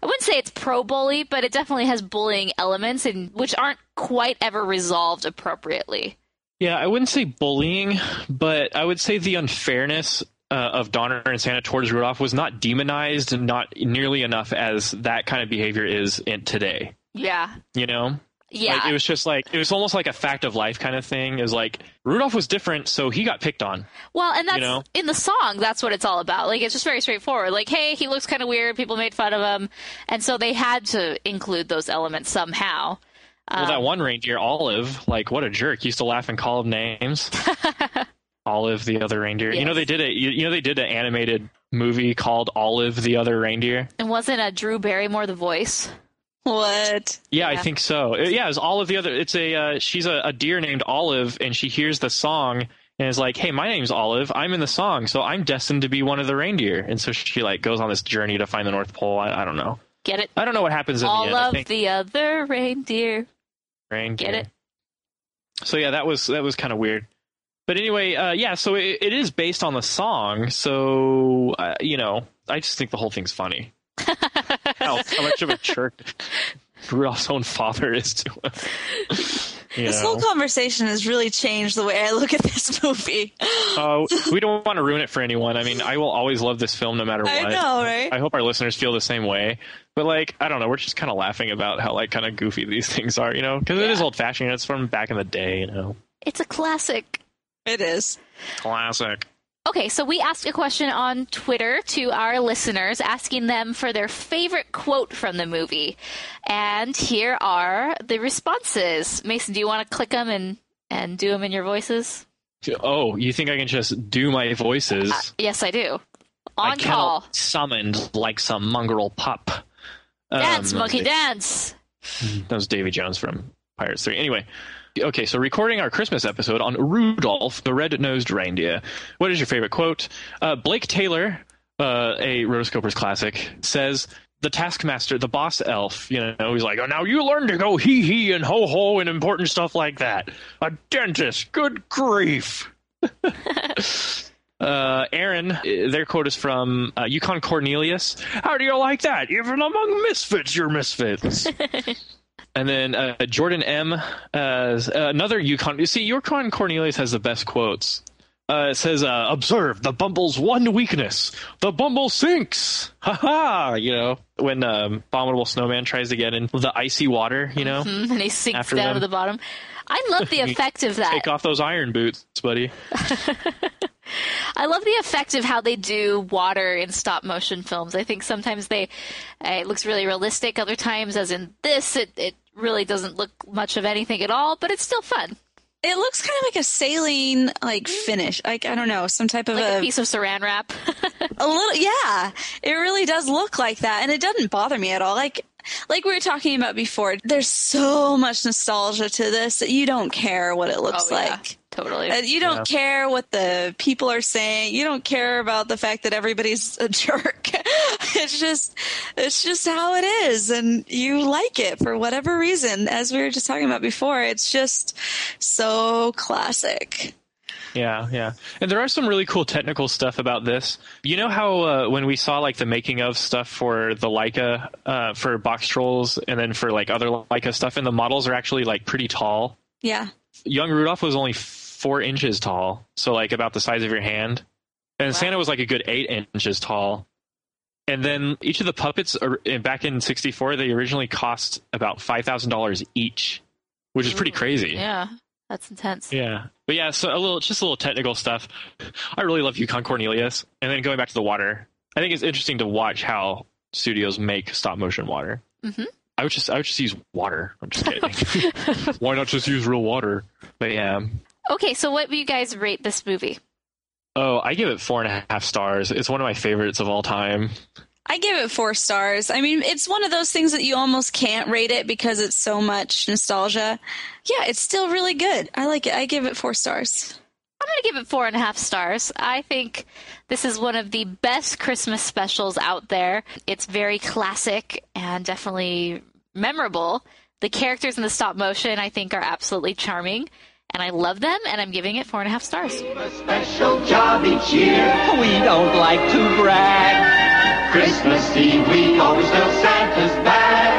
I wouldn't say it's pro-bully, but it definitely has bullying elements in, which aren't quite ever resolved appropriately. Yeah, I wouldn't say bullying, but I would say the unfairness uh, of Donner and Santa towards Rudolph was not demonized and not nearly enough as that kind of behavior is in today. Yeah. You know? Yeah. Like, it was just like, it was almost like a fact of life kind of thing. It was like, Rudolph was different, so he got picked on. Well, and that's, you know? In the song, that's what it's all about. Like, it's just very straightforward. Like, hey, he looks kind of weird, people made fun of him. And so they had to include those elements somehow. Well, um, that one reindeer, Olive, like, what a jerk. He used to laugh and call him names. Olive, the other reindeer. Yes. You know, they did it. You, you know, they did an animated movie called Olive, the Other Reindeer. And wasn't a Drew Barrymore the voice? What? Yeah, yeah, I think so. Yeah, it's Olive the other. It's a uh, she's a, a deer named Olive, and she hears the song and is like, "Hey, my name's Olive. I'm in the song, so I'm destined to be one of the reindeer." And so she like goes on this journey to find the North Pole. I, I don't know. Get it? I don't know what happens in the end. All of the other reindeer. Reindeer. Get it? So yeah, that was that was kind of weird. But anyway, uh, yeah. So it, it is based on the song. So uh, you know, I just think the whole thing's funny. How, how much of a jerk Rudolph's own father is to him. This know. whole conversation has really changed the way I look at this movie. Oh, uh, we don't want to ruin it for anyone. I mean, I will always love this film no matter what. I know, right? I hope our listeners feel the same way. But, like, I don't know. We're just kind of laughing about how, like, kind of goofy these things are, you know? Because yeah. It is old-fashioned. It's from back in the day, you know? It's a classic. It is. Classic. Okay, so we asked a question on Twitter to our listeners, asking them for their favorite quote from the movie. And here are the responses. Mason, do you want to click them and, and do them in your voices? Oh, you think I can just do my voices? Uh, yes, I do. On I call. Summoned like some mongrel pup. Dance, um, monkey, dance. That was Davy Jones from Pirates three. Anyway. Okay, so recording our Christmas episode on Rudolph the Red-Nosed Reindeer. What is your favorite quote? Uh, Blake Taylor, uh, a Rotoscopers classic, says the taskmaster, the boss elf, you know, he's like, oh, now you learn to go hee hee and ho ho and important stuff like that. A dentist, good grief. Uh, Aaron, their quote is from uh, Yukon Cornelius. How do you like that? Even among misfits, you're misfits. And then uh, Jordan M, uh, another Yukon. You see, Yukon Cornelius has the best quotes. Uh, it says, uh, observe the bumble's one weakness. The bumble sinks. Ha ha. You know, when um, Abominable Snowman tries to get in the icy water, you know. Mm-hmm. And he sinks down them. to the bottom. I love the effect of that. Take off those iron boots, buddy. I love the effect of how they do water in stop motion films. I think sometimes they uh, it looks really realistic. Other times, as in this, it, it really doesn't look much of anything at all, but it's still fun. It looks kind of like a saline like finish. Like, I don't know, some type of like a, a piece of saran wrap. A little, yeah. It really does look like that, and it doesn't bother me at all. Like Like we were talking about before, there's so much nostalgia to this that you don't care what it looks oh, yeah. like. Totally. You don't yeah. care what the people are saying. You don't care about the fact that everybody's a jerk. It's just it's just how it is, and you like it for whatever reason. As we were just talking about before, it's just so classic. Yeah, yeah. And there are some really cool technical stuff about this. You know how uh, when we saw like the making of stuff for the Leica, uh, for Box Trolls, and then for like other Leica stuff, and the models are actually like pretty tall? Yeah. Young Rudolph was only four inches tall, so like about the size of your hand. And wow. Santa was like a good eight inches tall. And then each of the puppets are, back in sixty-four, they originally cost about five thousand dollars each, which is pretty Ooh, crazy. Yeah. That's intense. Yeah. But yeah, so a little, just a little technical stuff. I really love Yukon Cornelius. And then going back to the water, I think it's interesting to watch how studios make stop motion water. Mm-hmm. I would just, I would just use water. I'm just kidding. Why not just use real water? But yeah. Okay. So what do you guys rate this movie? Oh, I give it four and a half stars. It's one of my favorites of all time. I give it four stars. I mean, it's one of those things that you almost can't rate it because it's so much nostalgia. Yeah, it's still really good. I like it. I give it four stars. I'm going to give it four and a half stars. I think this is one of the best Christmas specials out there. It's very classic and definitely memorable. The characters in the stop motion, I think, are absolutely charming. And I love them, and I'm giving it four and a half stars. A special job each year. We don't like to brag. Christmas Eve, we always fill Santa's bag.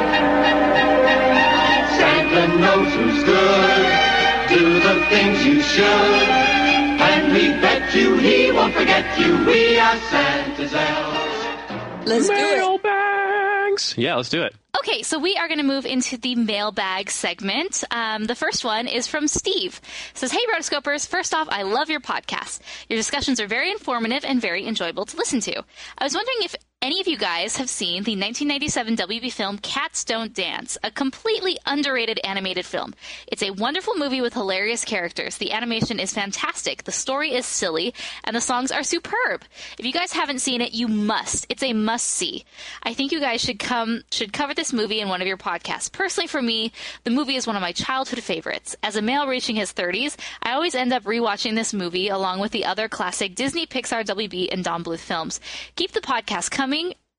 Santa knows who's good. Do the things you should. And we bet you he won't forget you. We are Santa's elves. Let's do it. Mailbags. Yeah, let's do it. Okay, so we are going to move into the mailbag segment. Um, the first one is from Steve. It says, hey, Rotoscopers, first off, I love your podcast. Your discussions are very informative and very enjoyable to listen to. I was wondering if any of you guys have seen the nineteen ninety-seven W B film Cats Don't Dance, a completely underrated animated film. It's a wonderful movie with hilarious characters. The animation is fantastic, the story is silly, and the songs are superb. If you guys haven't seen it, you must. It's a must-see. I think you guys should come should cover this movie in one of your podcasts. Personally, for me, the movie is one of my childhood favorites. As a male reaching his thirties, I always end up rewatching this movie along with the other classic Disney, Pixar, W B, and Don Bluth films. Keep the podcast coming.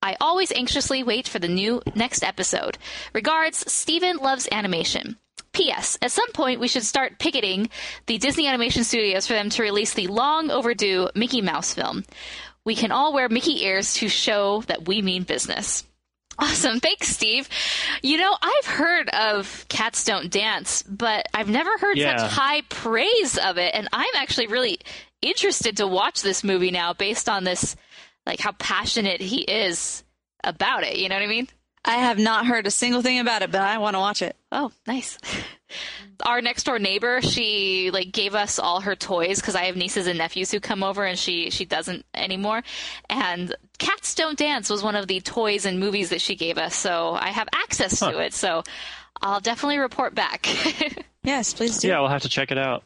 I always anxiously wait for the new next episode. Regards, Steven loves animation. P S. At some point, we should start picketing the Disney Animation Studios for them to release the long overdue Mickey Mouse film. We can all wear Mickey ears to show that we mean business. Awesome. Thanks, Steve. You know, I've heard of Cats Don't Dance, but I've never heard yeah. such high praise of it. And I'm actually really interested to watch this movie now based on this like how passionate he is about it. You know what I mean? I have not heard a single thing about it, but I want to watch it. Oh, nice. Our next door neighbor, she like gave us all her toys because I have nieces and nephews who come over and she, she doesn't anymore. And Cats Don't Dance was one of the toys and movies that she gave us. So I have access huh. to it. So I'll definitely report back. Yes, please do. Yeah, we'll have to check it out.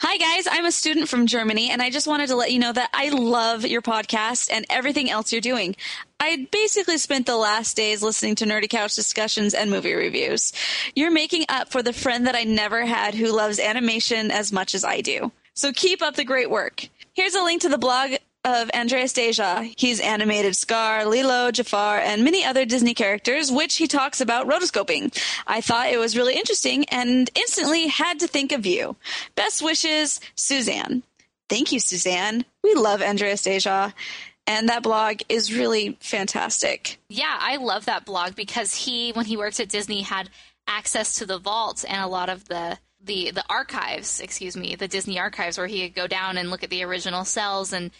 Hi, guys. I'm a student from Germany, and I just wanted to let you know that I love your podcast and everything else you're doing. I basically spent the last days listening to Nerdy Couch discussions and movie reviews. You're making up for the friend that I never had who loves animation as much as I do. So keep up the great work. Here's a link to the blog of Andreas Deja. He's animated Scar, Lilo, Jafar, and many other Disney characters, which he talks about rotoscoping. I thought it was really interesting and instantly had to think of you. Best wishes, Suzanne. Thank you, Suzanne. We love Andreas Deja. And that blog is really fantastic. Yeah, I love that blog because he, when he worked at Disney, had access to the vault and a lot of the the, the archives, excuse me, the Disney archives, where he could go down and look at the original cells and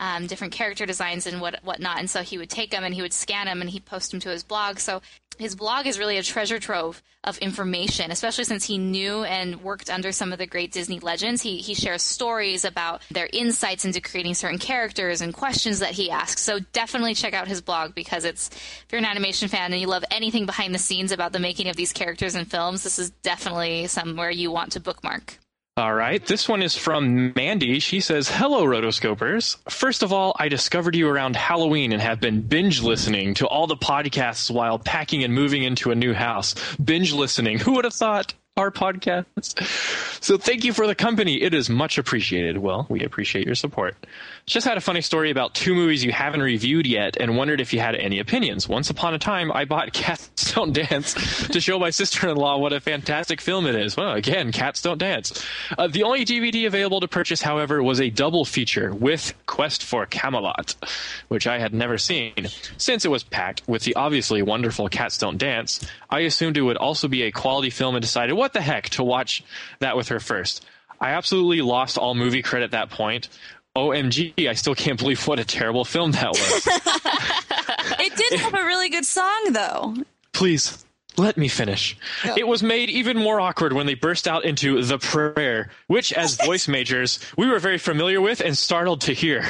um, different character designs and what whatnot. And so he would take them and he would scan them and he'd post them to his blog. So his blog is really a treasure trove of information, especially since he knew and worked under some of the great Disney legends. He he shares stories about their insights into creating certain characters and questions that he asks. So definitely check out his blog, because it's, if you're an animation fan and you love anything behind the scenes about the making of these characters and films, this is definitely somewhere you want to bookmark. All right. This one is from Mandy. She says, hello, Rotoscopers. First of all, I discovered you around Halloween and have been binge listening to all the podcasts while packing and moving into a new house. Binge listening. Who would have thought our podcasts? So thank you for the company. It is much appreciated. Well, we appreciate your support. Just had a funny story about two movies you haven't reviewed yet and wondered if you had any opinions. Once upon a time, I bought Cats Don't Dance to show my sister-in-law what a fantastic film it is. Well, again, Cats Don't Dance. Uh, the only D V D available to purchase, however, was a double feature with Quest for Camelot, which I had never seen. Since it was packed with the obviously wonderful Cats Don't Dance, I assumed it would also be a quality film and decided, what the heck, to watch that with her first. I absolutely lost all movie cred at that point. O M G, I still can't believe what a terrible film that was. It did have a really good song, though. Please, let me finish. Go. It was made even more awkward when they burst out into The Prayer, which, as voice majors, we were very familiar with and startled to hear.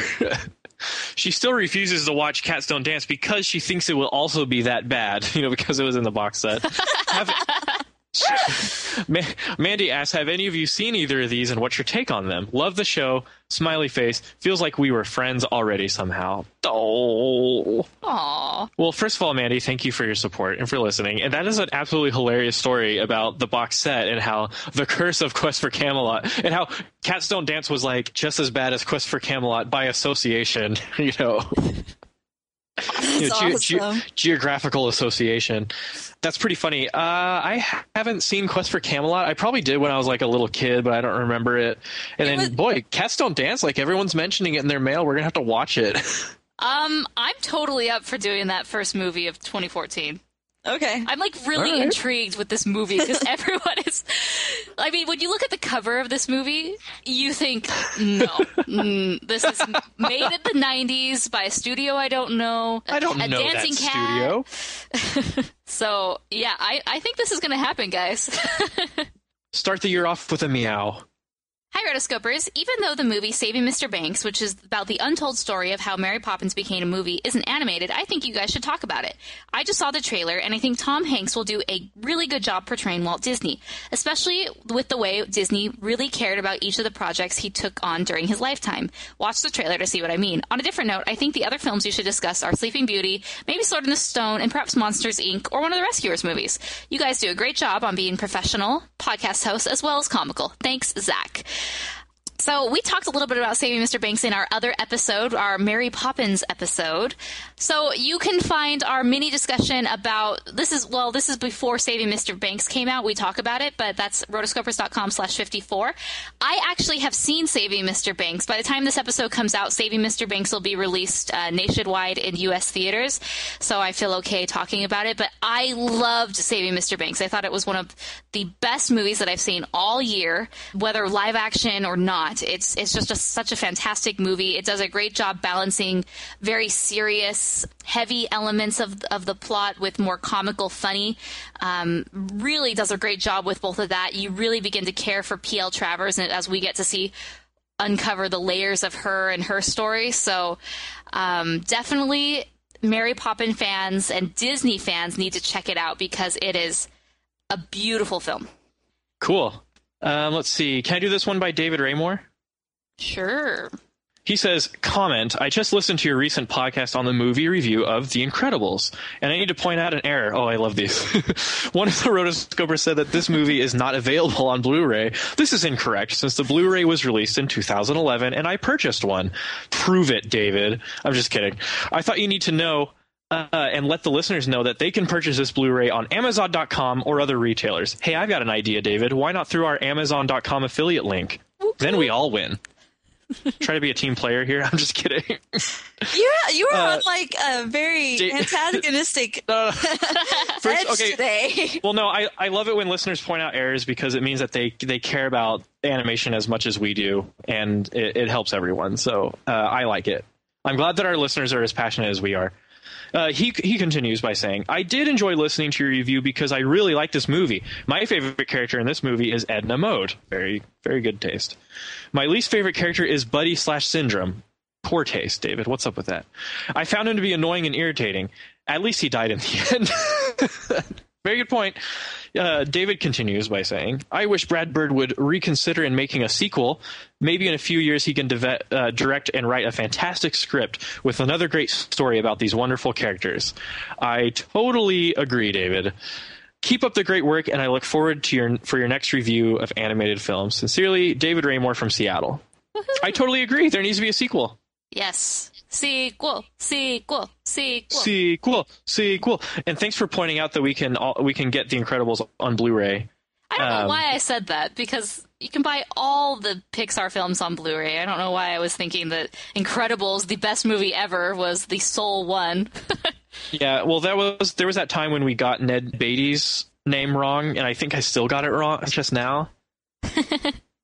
She still refuses to watch Cats Don't Dance because she thinks it will also be that bad, you know, because it was in the box set. Have, Mandy asks, have any of you seen either of these and what's your take on them? Love the show. Smiley face. Feels like we were friends already somehow. Oh. Aww. Well, first of all, Mandy, thank you for your support and for listening. And that is an absolutely hilarious story about the box set and how the curse of Quest for Camelot and how Cats Don't Dance was like just as bad as Quest for Camelot by association, you know. You know, awesome. ge- ge- geographical association. That's pretty funny. Uh, I ha- haven't seen Quest for Camelot. I probably did when I was like a little kid, but I don't remember it. And it then, was- boy, Cats Don't Dance. Like, everyone's mentioning it in their mail. We're going to have to watch it. um, I'm totally up for doing that first movie of twenty fourteen. Okay. I'm like really right. intrigued with this movie because everyone is, I mean, when you look at the cover of this movie, you think, no, mm, this is made in the nineties by a studio I don't know. I don't a know dancing that cat. Studio. So, yeah, I, I think this is going to happen, guys. Start the year off with a meow. Hi, Rotoscopers. Even though the movie Saving Mister Banks, which is about the untold story of how Mary Poppins became a movie, isn't animated, I think you guys should talk about it. I just saw the trailer, and I think Tom Hanks will do a really good job portraying Walt Disney, especially with the way Disney really cared about each of the projects he took on during his lifetime. Watch the trailer to see what I mean. On a different note, I think the other films you should discuss are Sleeping Beauty, maybe Sword in the Stone, and perhaps Monsters, Incorporated, or one of the Rescuers movies. You guys do a great job on being professional podcast hosts as well as comical. Thanks, Zach. So we talked a little bit about Saving Mister Banks in our other episode, our Mary Poppins episode. So you can find our mini discussion about this is, well, this is before Saving Mister Banks came out. We talk about it, but that's rotoscopers.com slash 54. I actually have seen Saving Mister Banks. By the time this episode comes out, Saving Mister Banks will be released uh, nationwide in U S theaters. So I feel okay talking about it, but I loved Saving Mister Banks. I thought it was one of the best movies that I've seen all year, whether live action or not. It's it's just a, such a fantastic movie. It does a great job balancing very serious, heavy elements of of the plot with more comical, funny. Um, really does a great job with both of that. You really begin to care for P L Travers, and as we get to see uncover the layers of her and her story. So um, definitely, Mary Poppins fans and Disney fans need to check it out because it is a beautiful film. Cool. Um, let's see. Can I do this one by David Raymore? Sure. He says, comment, I just listened to your recent podcast on the movie review of The Incredibles, and I need to point out an error. Oh, I love these. One of the rotoscopers said that this movie is not available on Blu-ray. This is incorrect, since the Blu-ray was released in two thousand eleven, and I purchased one. Prove it, David. I'm just kidding. I thought you need to know... Uh, and let the listeners know that they can purchase this Blu-ray on Amazon dot com or other retailers. Hey, I've got an idea, David. Why not through our Amazon dot com affiliate link? Oop. Then we all win. Try to be a team player here. I'm just kidding. You're you're uh, on like a very da- antagonistic uh, first, edge okay. today. Well, no, I, I love it when listeners point out errors because it means that they they care about animation as much as we do, and it, it helps everyone. So uh, I like it. I'm glad that our listeners are as passionate as we are. Uh, he he continues by saying, I did enjoy listening to your review because I really like this movie. My favorite character in this movie is Edna Mode. Very, very good taste. My least favorite character is Buddy slash Syndrome. Poor taste, David. What's up with that? I found him to be annoying and irritating. At least he died in the end. Very good point. Uh, David continues by saying, I wish Brad Bird would reconsider in making a sequel. Maybe in a few years he can de- uh, direct and write a fantastic script with another great story about these wonderful characters. I totally agree, David. Keep up the great work, and I look forward to your for your next review of animated films. Sincerely, David Raymore from Seattle. Woo-hoo. I totally agree. There needs to be a sequel. Yes. Sequel, sequel, sequel, sequel, sequel. And thanks for pointing out that we can all, we can get The Incredibles on Blu-ray. I don't um, know why I said that, because you can buy all the Pixar films on Blu-ray. I don't know why I was thinking that Incredibles, the best movie ever, was the sole one. Yeah, well, that was there was that time when we got Ned Beatty's name wrong, and I think I still got it wrong just now.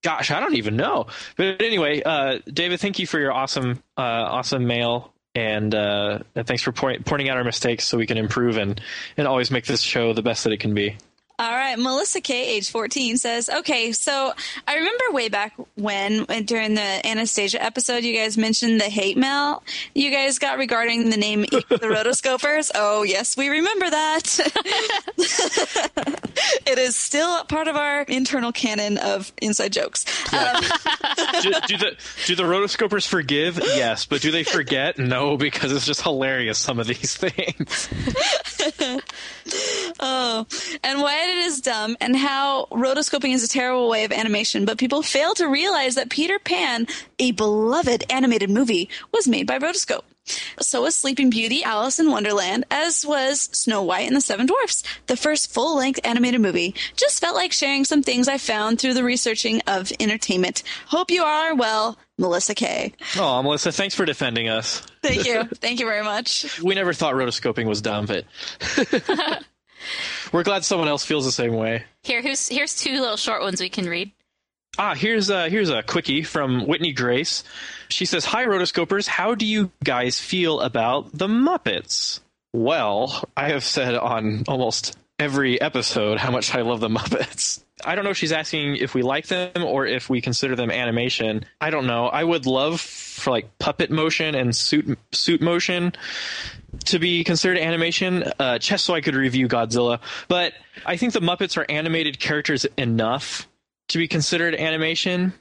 Gosh, I don't even know. But anyway, uh, David, thank you for your awesome, uh, awesome mail. And uh, thanks for point, pointing out our mistakes so we can improve and, and always make this show the best that it can be. All right. Melissa K, age fourteen, says, okay, so I remember way back when, during the Anastasia episode, you guys mentioned the hate mail you guys got regarding the name the Rotoscopers. Oh, yes, we remember that. It is still part of our internal canon of inside jokes. Yeah. Um, do, do, the, do the Rotoscopers forgive? Yes. But do they forget? No, because it's just hilarious, some of these things. Oh, and why it is dumb and how rotoscoping is a terrible way of animation, but people fail to realize that Peter Pan, a beloved animated movie, was made by rotoscope. So was Sleeping Beauty, Alice in Wonderland, as was Snow White and the Seven Dwarfs, the first full-length animated movie. Just felt like sharing some things I found through the researching of entertainment. Hope you are well, Melissa K. Oh, Melissa, thanks for defending us. Thank you. Thank you very much. We never thought rotoscoping was dumb, but... We're glad someone else feels the same way. Here, here's, here's two little short ones we can read. Ah, here's a, here's a quickie from Whitney Grace. She says, hi, Rotoscopers. How do you guys feel about the Muppets? Well, I have said on almost every episode how much I love the Muppets. I don't know if she's asking if we like them or if we consider them animation. I don't know. I would love for like puppet motion and suit suit motion to be considered animation, uh, just so I could review Godzilla. But I think the Muppets are animated characters enough to be considered animation.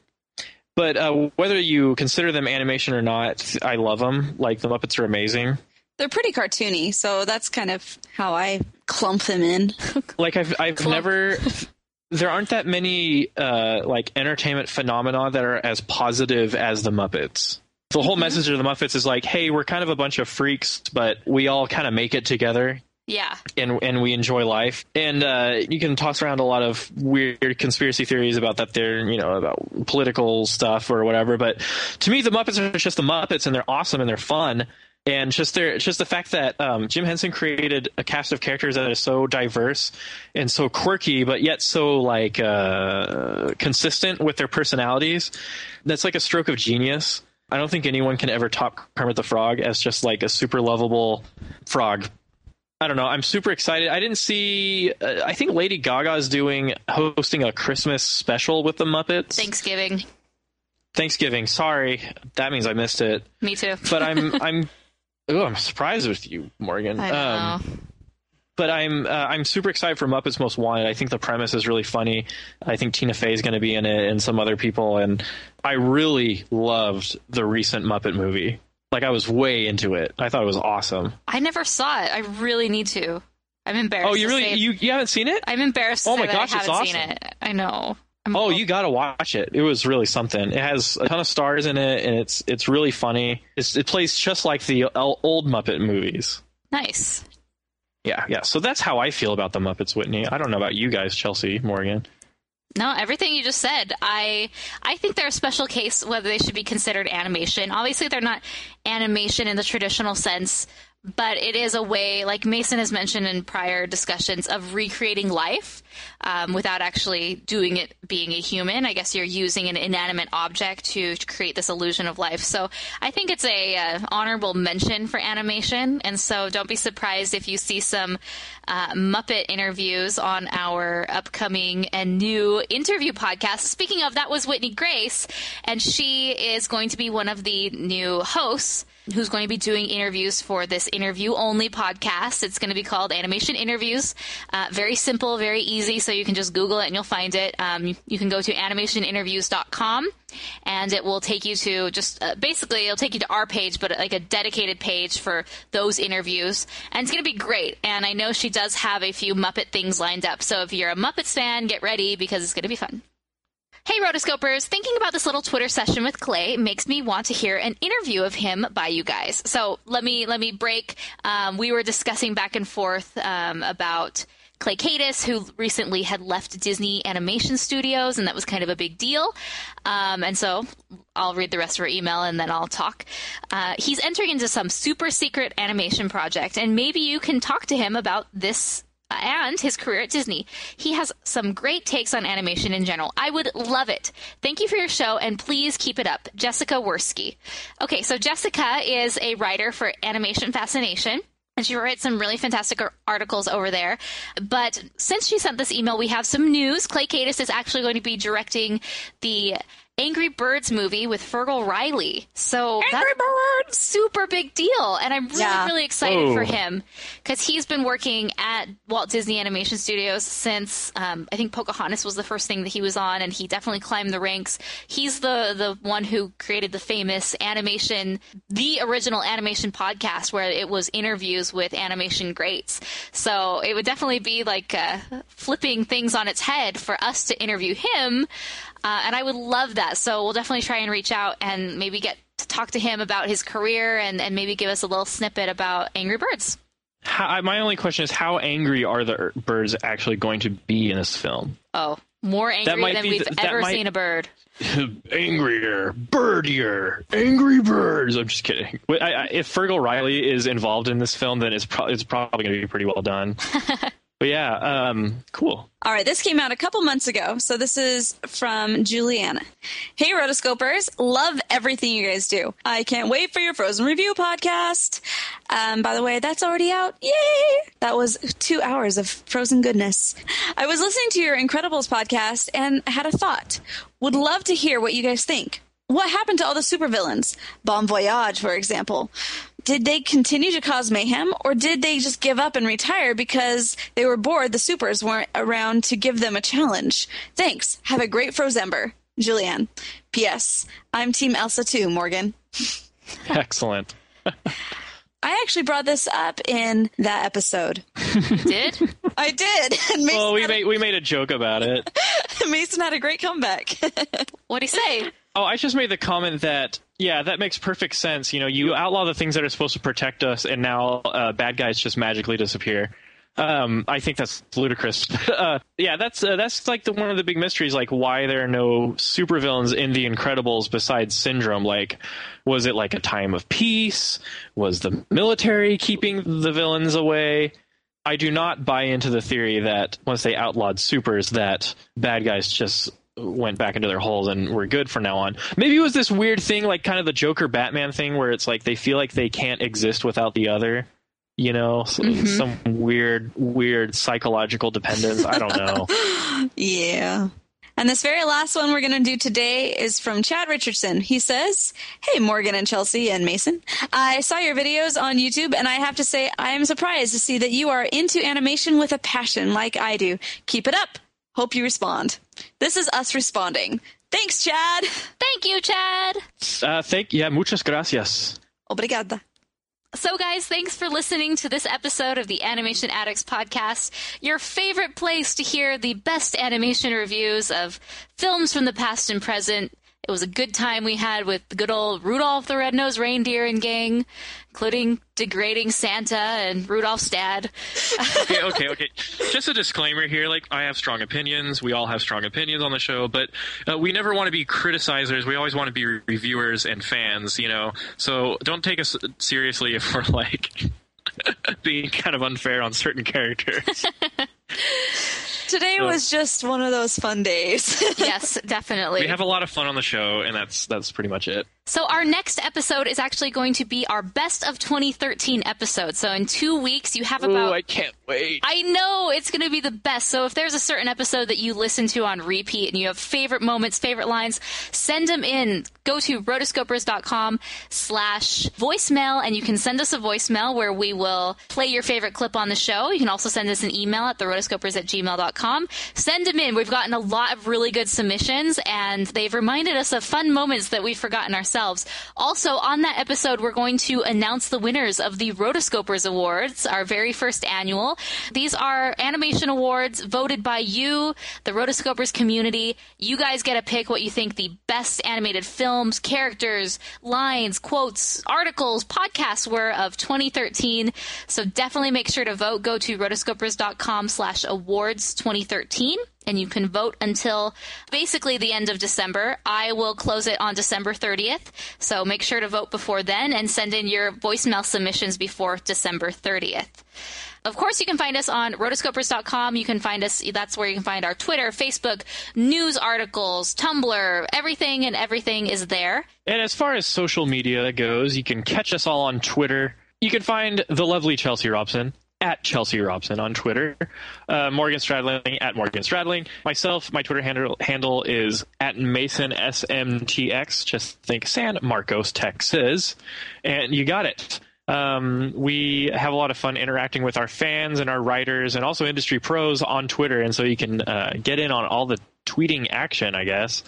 But uh, whether you consider them animation or not, I love them. Like the Muppets are amazing. They're pretty cartoony, so that's kind of how I clump them in. Like I've I've clump. never. There aren't that many uh, like entertainment phenomena that are as positive as the Muppets. The whole mm-hmm. message of the Muppets is like, hey, we're kind of a bunch of freaks, but we all kind of make it together. Yeah. And and we enjoy life. And uh, you can toss around a lot of weird conspiracy theories about that they're, you know, about political stuff or whatever. But to me, the Muppets are just the Muppets, and they're awesome and they're fun. And just their, just the fact that um, Jim Henson created a cast of characters that is so diverse and so quirky, but yet so like uh, consistent with their personalities. That's like a stroke of genius. I don't think anyone can ever top Kermit the Frog as just like a super lovable frog. I don't know. I'm super excited. I didn't see. Uh, I think Lady Gaga's doing hosting a Christmas special with the Muppets. Thanksgiving. Thanksgiving. Sorry, that means I missed it. Me too. But I'm I'm. Oh, I'm surprised with you, Morgan. I know. Um, But I'm uh, I'm super excited for Muppets Most Wanted. I think the premise is really funny. I think Tina Fey is going to be in it and some other people. And I really loved the recent Muppet movie. Like, I was way into it. I thought it was awesome. I never saw it. I really need to. I'm embarrassed. Oh, you really? You, you haven't seen it? I'm embarrassed. Oh my gosh, it's awesome. I haven't seen it. I know. I'm oh, you got to watch it. It was really something. It has a ton of stars in it, and it's it's really funny. It's, it plays just like the old Muppet movies. Nice. Yeah, yeah. So that's how I feel about the Muppets, Whitney. I don't know about you guys, Chelsea, Morgan. No, everything you just said. I I think they're a special case whether they should be considered animation. Obviously, they're not animation in the traditional sense, but it is a way, like Mason has mentioned in prior discussions, of recreating life um, without actually doing it being a human. I guess you're using an inanimate object to, to create this illusion of life. So I think it's a uh, honorable mention for animation. And so don't be surprised if you see some uh, Muppet interviews on our upcoming and new interview podcast. Speaking of, that was Whitney Grace, and she is going to be one of the new hosts who's going to be doing interviews for this interview-only podcast. It's going to be called Animation Interviews. Uh, very simple, very easy, so you can just Google it and you'll find it. Um, you, you can go to animation interviews dot com, and it will take you to just uh, basically it'll take you to our page, but like a dedicated page for those interviews. And it's going to be great. And I know she does have a few Muppet things lined up. So if you're a Muppets fan, get ready because it's going to be fun. Hey, Rotoscopers, thinking about this little Twitter session with Clay makes me want to hear an interview of him by you guys. So let me let me break. Um, we were discussing back and forth um, about Clay Kaytis, who recently had left Disney Animation Studios, and that was kind of a big deal. Um, and so I'll read the rest of her email and then I'll talk. Uh, he's entering into some super secret animation project, and maybe you can talk to him about this and his career at Disney. He has some great takes on animation in general. I would love it. Thank you for your show, and please keep it up. Jessica Worski. Okay, so Jessica is a writer for Animation Fascination, and she writes some really fantastic articles over there. But since she sent this email, we have some news. Clay Kaytis is actually going to be directing the Angry Birds movie with Fergal Riley. So Angry Birds, super big deal. And I'm really, yeah. really excited oh. for him because he's been working at Walt Disney Animation Studios since um, I think Pocahontas was the first thing that he was on, and he definitely climbed the ranks. He's the, the one who created the famous animation, the original animation podcast where it was interviews with animation greats. So it would definitely be like uh, flipping things on its head for us to interview him. Uh, and I would love that. So we'll definitely try and reach out and maybe get to talk to him about his career and, and maybe give us a little snippet about Angry Birds. How, my only question is, how angry are the birds actually going to be in this film? Oh, more angry than we've the, ever might, seen a bird. Angrier, birdier, Angry Birds. I'm just kidding. I, I, if Fergal Riley is involved in this film, then it's, pro- it's probably going to be pretty well done. But yeah, um, cool. All right, this came out a couple months ago, so this is from Juliana. Hey, Rotoscopers, love everything you guys do. I can't wait for your Frozen Review podcast. Um, by the way, that's already out. Yay! That was two hours of Frozen goodness. I was listening to your Incredibles podcast and had a thought. Would love to hear what you guys think. What happened to all the supervillains? Bon Voyage, for example. Did they continue to cause mayhem, or did they just give up and retire because they were bored the supers weren't around to give them a challenge? Thanks. Have a great Frozember. Julianne. P S. I'm Team Elsa too, Morgan. Excellent. I actually brought this up in that episode. You did? I did. And Mason well, we made, a- we made a joke about it. Mason had a great comeback. What'd he say? Oh, I just made the comment that, yeah, that makes perfect sense. You know, you outlaw the things that are supposed to protect us, and now uh, bad guys just magically disappear. Um, I think that's ludicrous. uh, yeah, that's uh, that's like the one of the big mysteries, like why there are no supervillains in The Incredibles besides Syndrome. Like, was it like a time of peace? Was the military keeping the villains away? I do not buy into the theory that once they outlawed supers, that bad guys just went back into their holes and were good from now on. Maybe it was this weird thing, like kind of the Joker Batman thing, where it's like they feel like they can't exist without the other, you know, mm-hmm. some weird, weird psychological dependence. I don't know. Yeah. And this very last one we're going to do today is from Chad Richardson. He says, hey, Morgan and Chelsea and Mason, I saw your videos on YouTube, and I have to say I am surprised to see that you are into animation with a passion like I do. Keep it up. Hope you respond. This is us responding. Thanks, Chad. Thank you, Chad. Uh, thank you. Yeah, muchas gracias. Obrigada. So, guys, thanks for listening to this episode of the Animation Addicts Podcast, your favorite place to hear the best animation reviews of films from the past and present. It was a good time we had with good old Rudolph the Red-Nosed Reindeer and gang, including degrading Santa and Rudolph's dad. okay, okay, okay. Just a disclaimer here. Like, I have strong opinions. We all have strong opinions on the show, but uh, we never want to be criticizers. We always want to be re- reviewers and fans, you know? So don't take us seriously if we're, like, being kind of unfair on certain characters. Today so, was just one of those fun days. Yes, definitely. We have a lot of fun on the show, and that's that's pretty much it. So our next episode is actually going to be our best of twenty thirteen episode. So in two weeks, you have about... Oh, I can't wait. I know. It's going to be the best. So if there's a certain episode that you listen to on repeat and you have favorite moments, favorite lines, send them in. Go to rotoscopers.com slash voicemail, and you can send us a voicemail where we will play your favorite clip on the show. You can also send us an email at therotoscopers at gmail.com. Send them in. We've gotten a lot of really good submissions, and they've reminded us of fun moments that we've forgotten ourselves. Also, on that episode, we're going to announce the winners of the Rotoscopers Awards, our very first annual. These are animation awards voted by you, the Rotoscopers community. You guys get to pick what you think the best animated films, characters, lines, quotes, articles, podcasts were of twenty thirteen. So definitely make sure to vote. Go to rotoscopers.com slash awards 2013. And you can vote until basically the end of December. I will close it on December thirtieth, so make sure to vote before then and send in your voicemail submissions before December thirtieth. Of course, you can find us on rotoscopers dot com. You can find us, that's where you can find our Twitter, Facebook, news articles, Tumblr, everything and everything is there. And as far as social media goes, you can catch us all on Twitter. You can find the lovely Chelsea Robson at Chelsea Robson on Twitter, uh, Morgan Stradling at Morgan Stradling, myself, my Twitter handle, handle is at Mason S M T X, just think San Marcos, Texas, and you got it. Um, we have a lot of fun interacting with our fans and our writers and also industry pros on Twitter, and so you can uh, get in on all the tweeting action, I guess.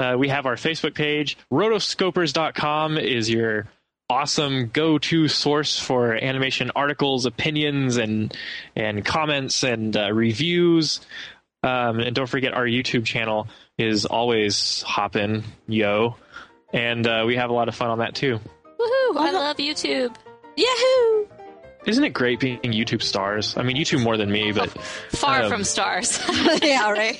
Uh, we have our Facebook page. Rotoscopers dot com is your awesome go-to source for animation articles, opinions, and and comments and uh, reviews. Um, and don't forget our YouTube channel is always hoppin', yo. And uh, we have a lot of fun on that too. Woohoo! I love YouTube. Yahoo! Isn't it great being YouTube stars? I mean, YouTube more than me, but oh, far um, from stars. Yeah, right.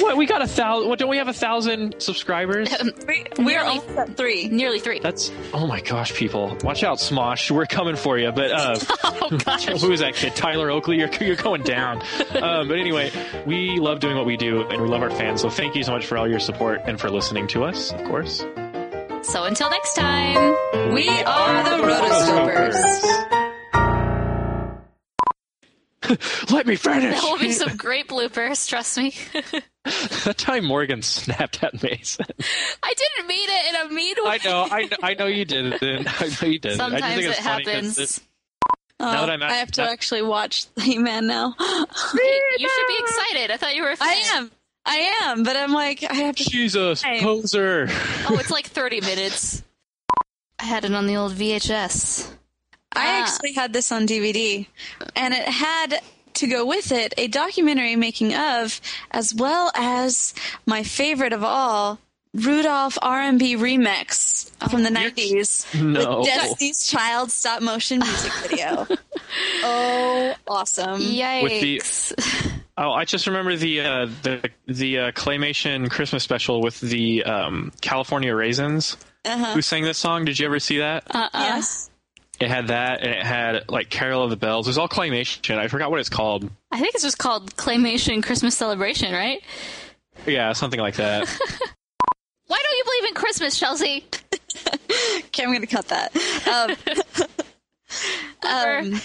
What we got a thousand? What don't we have a thousand subscribers? Um, we, we're nearly th- three, nearly three. That's oh my gosh, people! Watch out, Smosh. We're coming for you. But uh, oh, gosh. Who is that kid? Tyler Oakley. You're you're going down. um, but anyway, we love doing what we do, and we love our fans. So thank you so much for all your support and for listening to us, of course. So until next time, we are the Rotoscopers. Let me finish. That will be some great bloopers, trust me. That time Morgan snapped at Mason. I didn't mean it in a mean way. I know, I know, I know you didn't. I know you didn't. Sometimes I just think it happens. It, oh, now that I'm at, I have to now, actually watch He-Man now. Okay, you should be excited. I thought you were a fan. I am. I am, but I'm like, I have to. Jesus, time. Poser. Oh, it's like thirty minutes. I had it on the old V H S. I actually had this on D V D, and it had to go with it a documentary making of, as well as my favorite of all, Rudolph R and B remix from the nineties, no. the Destiny's Child stop motion music video. Oh, awesome! Yikes! With the, oh, I just remember the uh, the the uh, claymation Christmas special with the um, California Raisins. Uh-huh. Who sang this song? Did you ever see that? Uh-uh. Yes. It had that, and it had, like, Carol of the Bells. It was all claymation. I forgot what it's called. I think it's just called Claymation Christmas Celebration, right? Yeah, something like that. Why don't you believe in Christmas, Chelsea? Okay, I'm going to cut that. Um, um,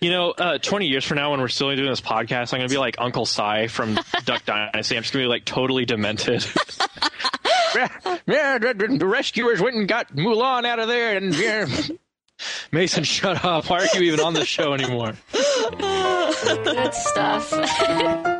You know, uh, twenty years from now, when we're still doing this podcast, I'm going to be like Uncle Cy from Duck Dynasty. I'm just going to be like totally demented. Yeah, the rescuers went and got Mulan out of there. And yeah. Mason, shut up. Why aren't you even on the show anymore? Good stuff.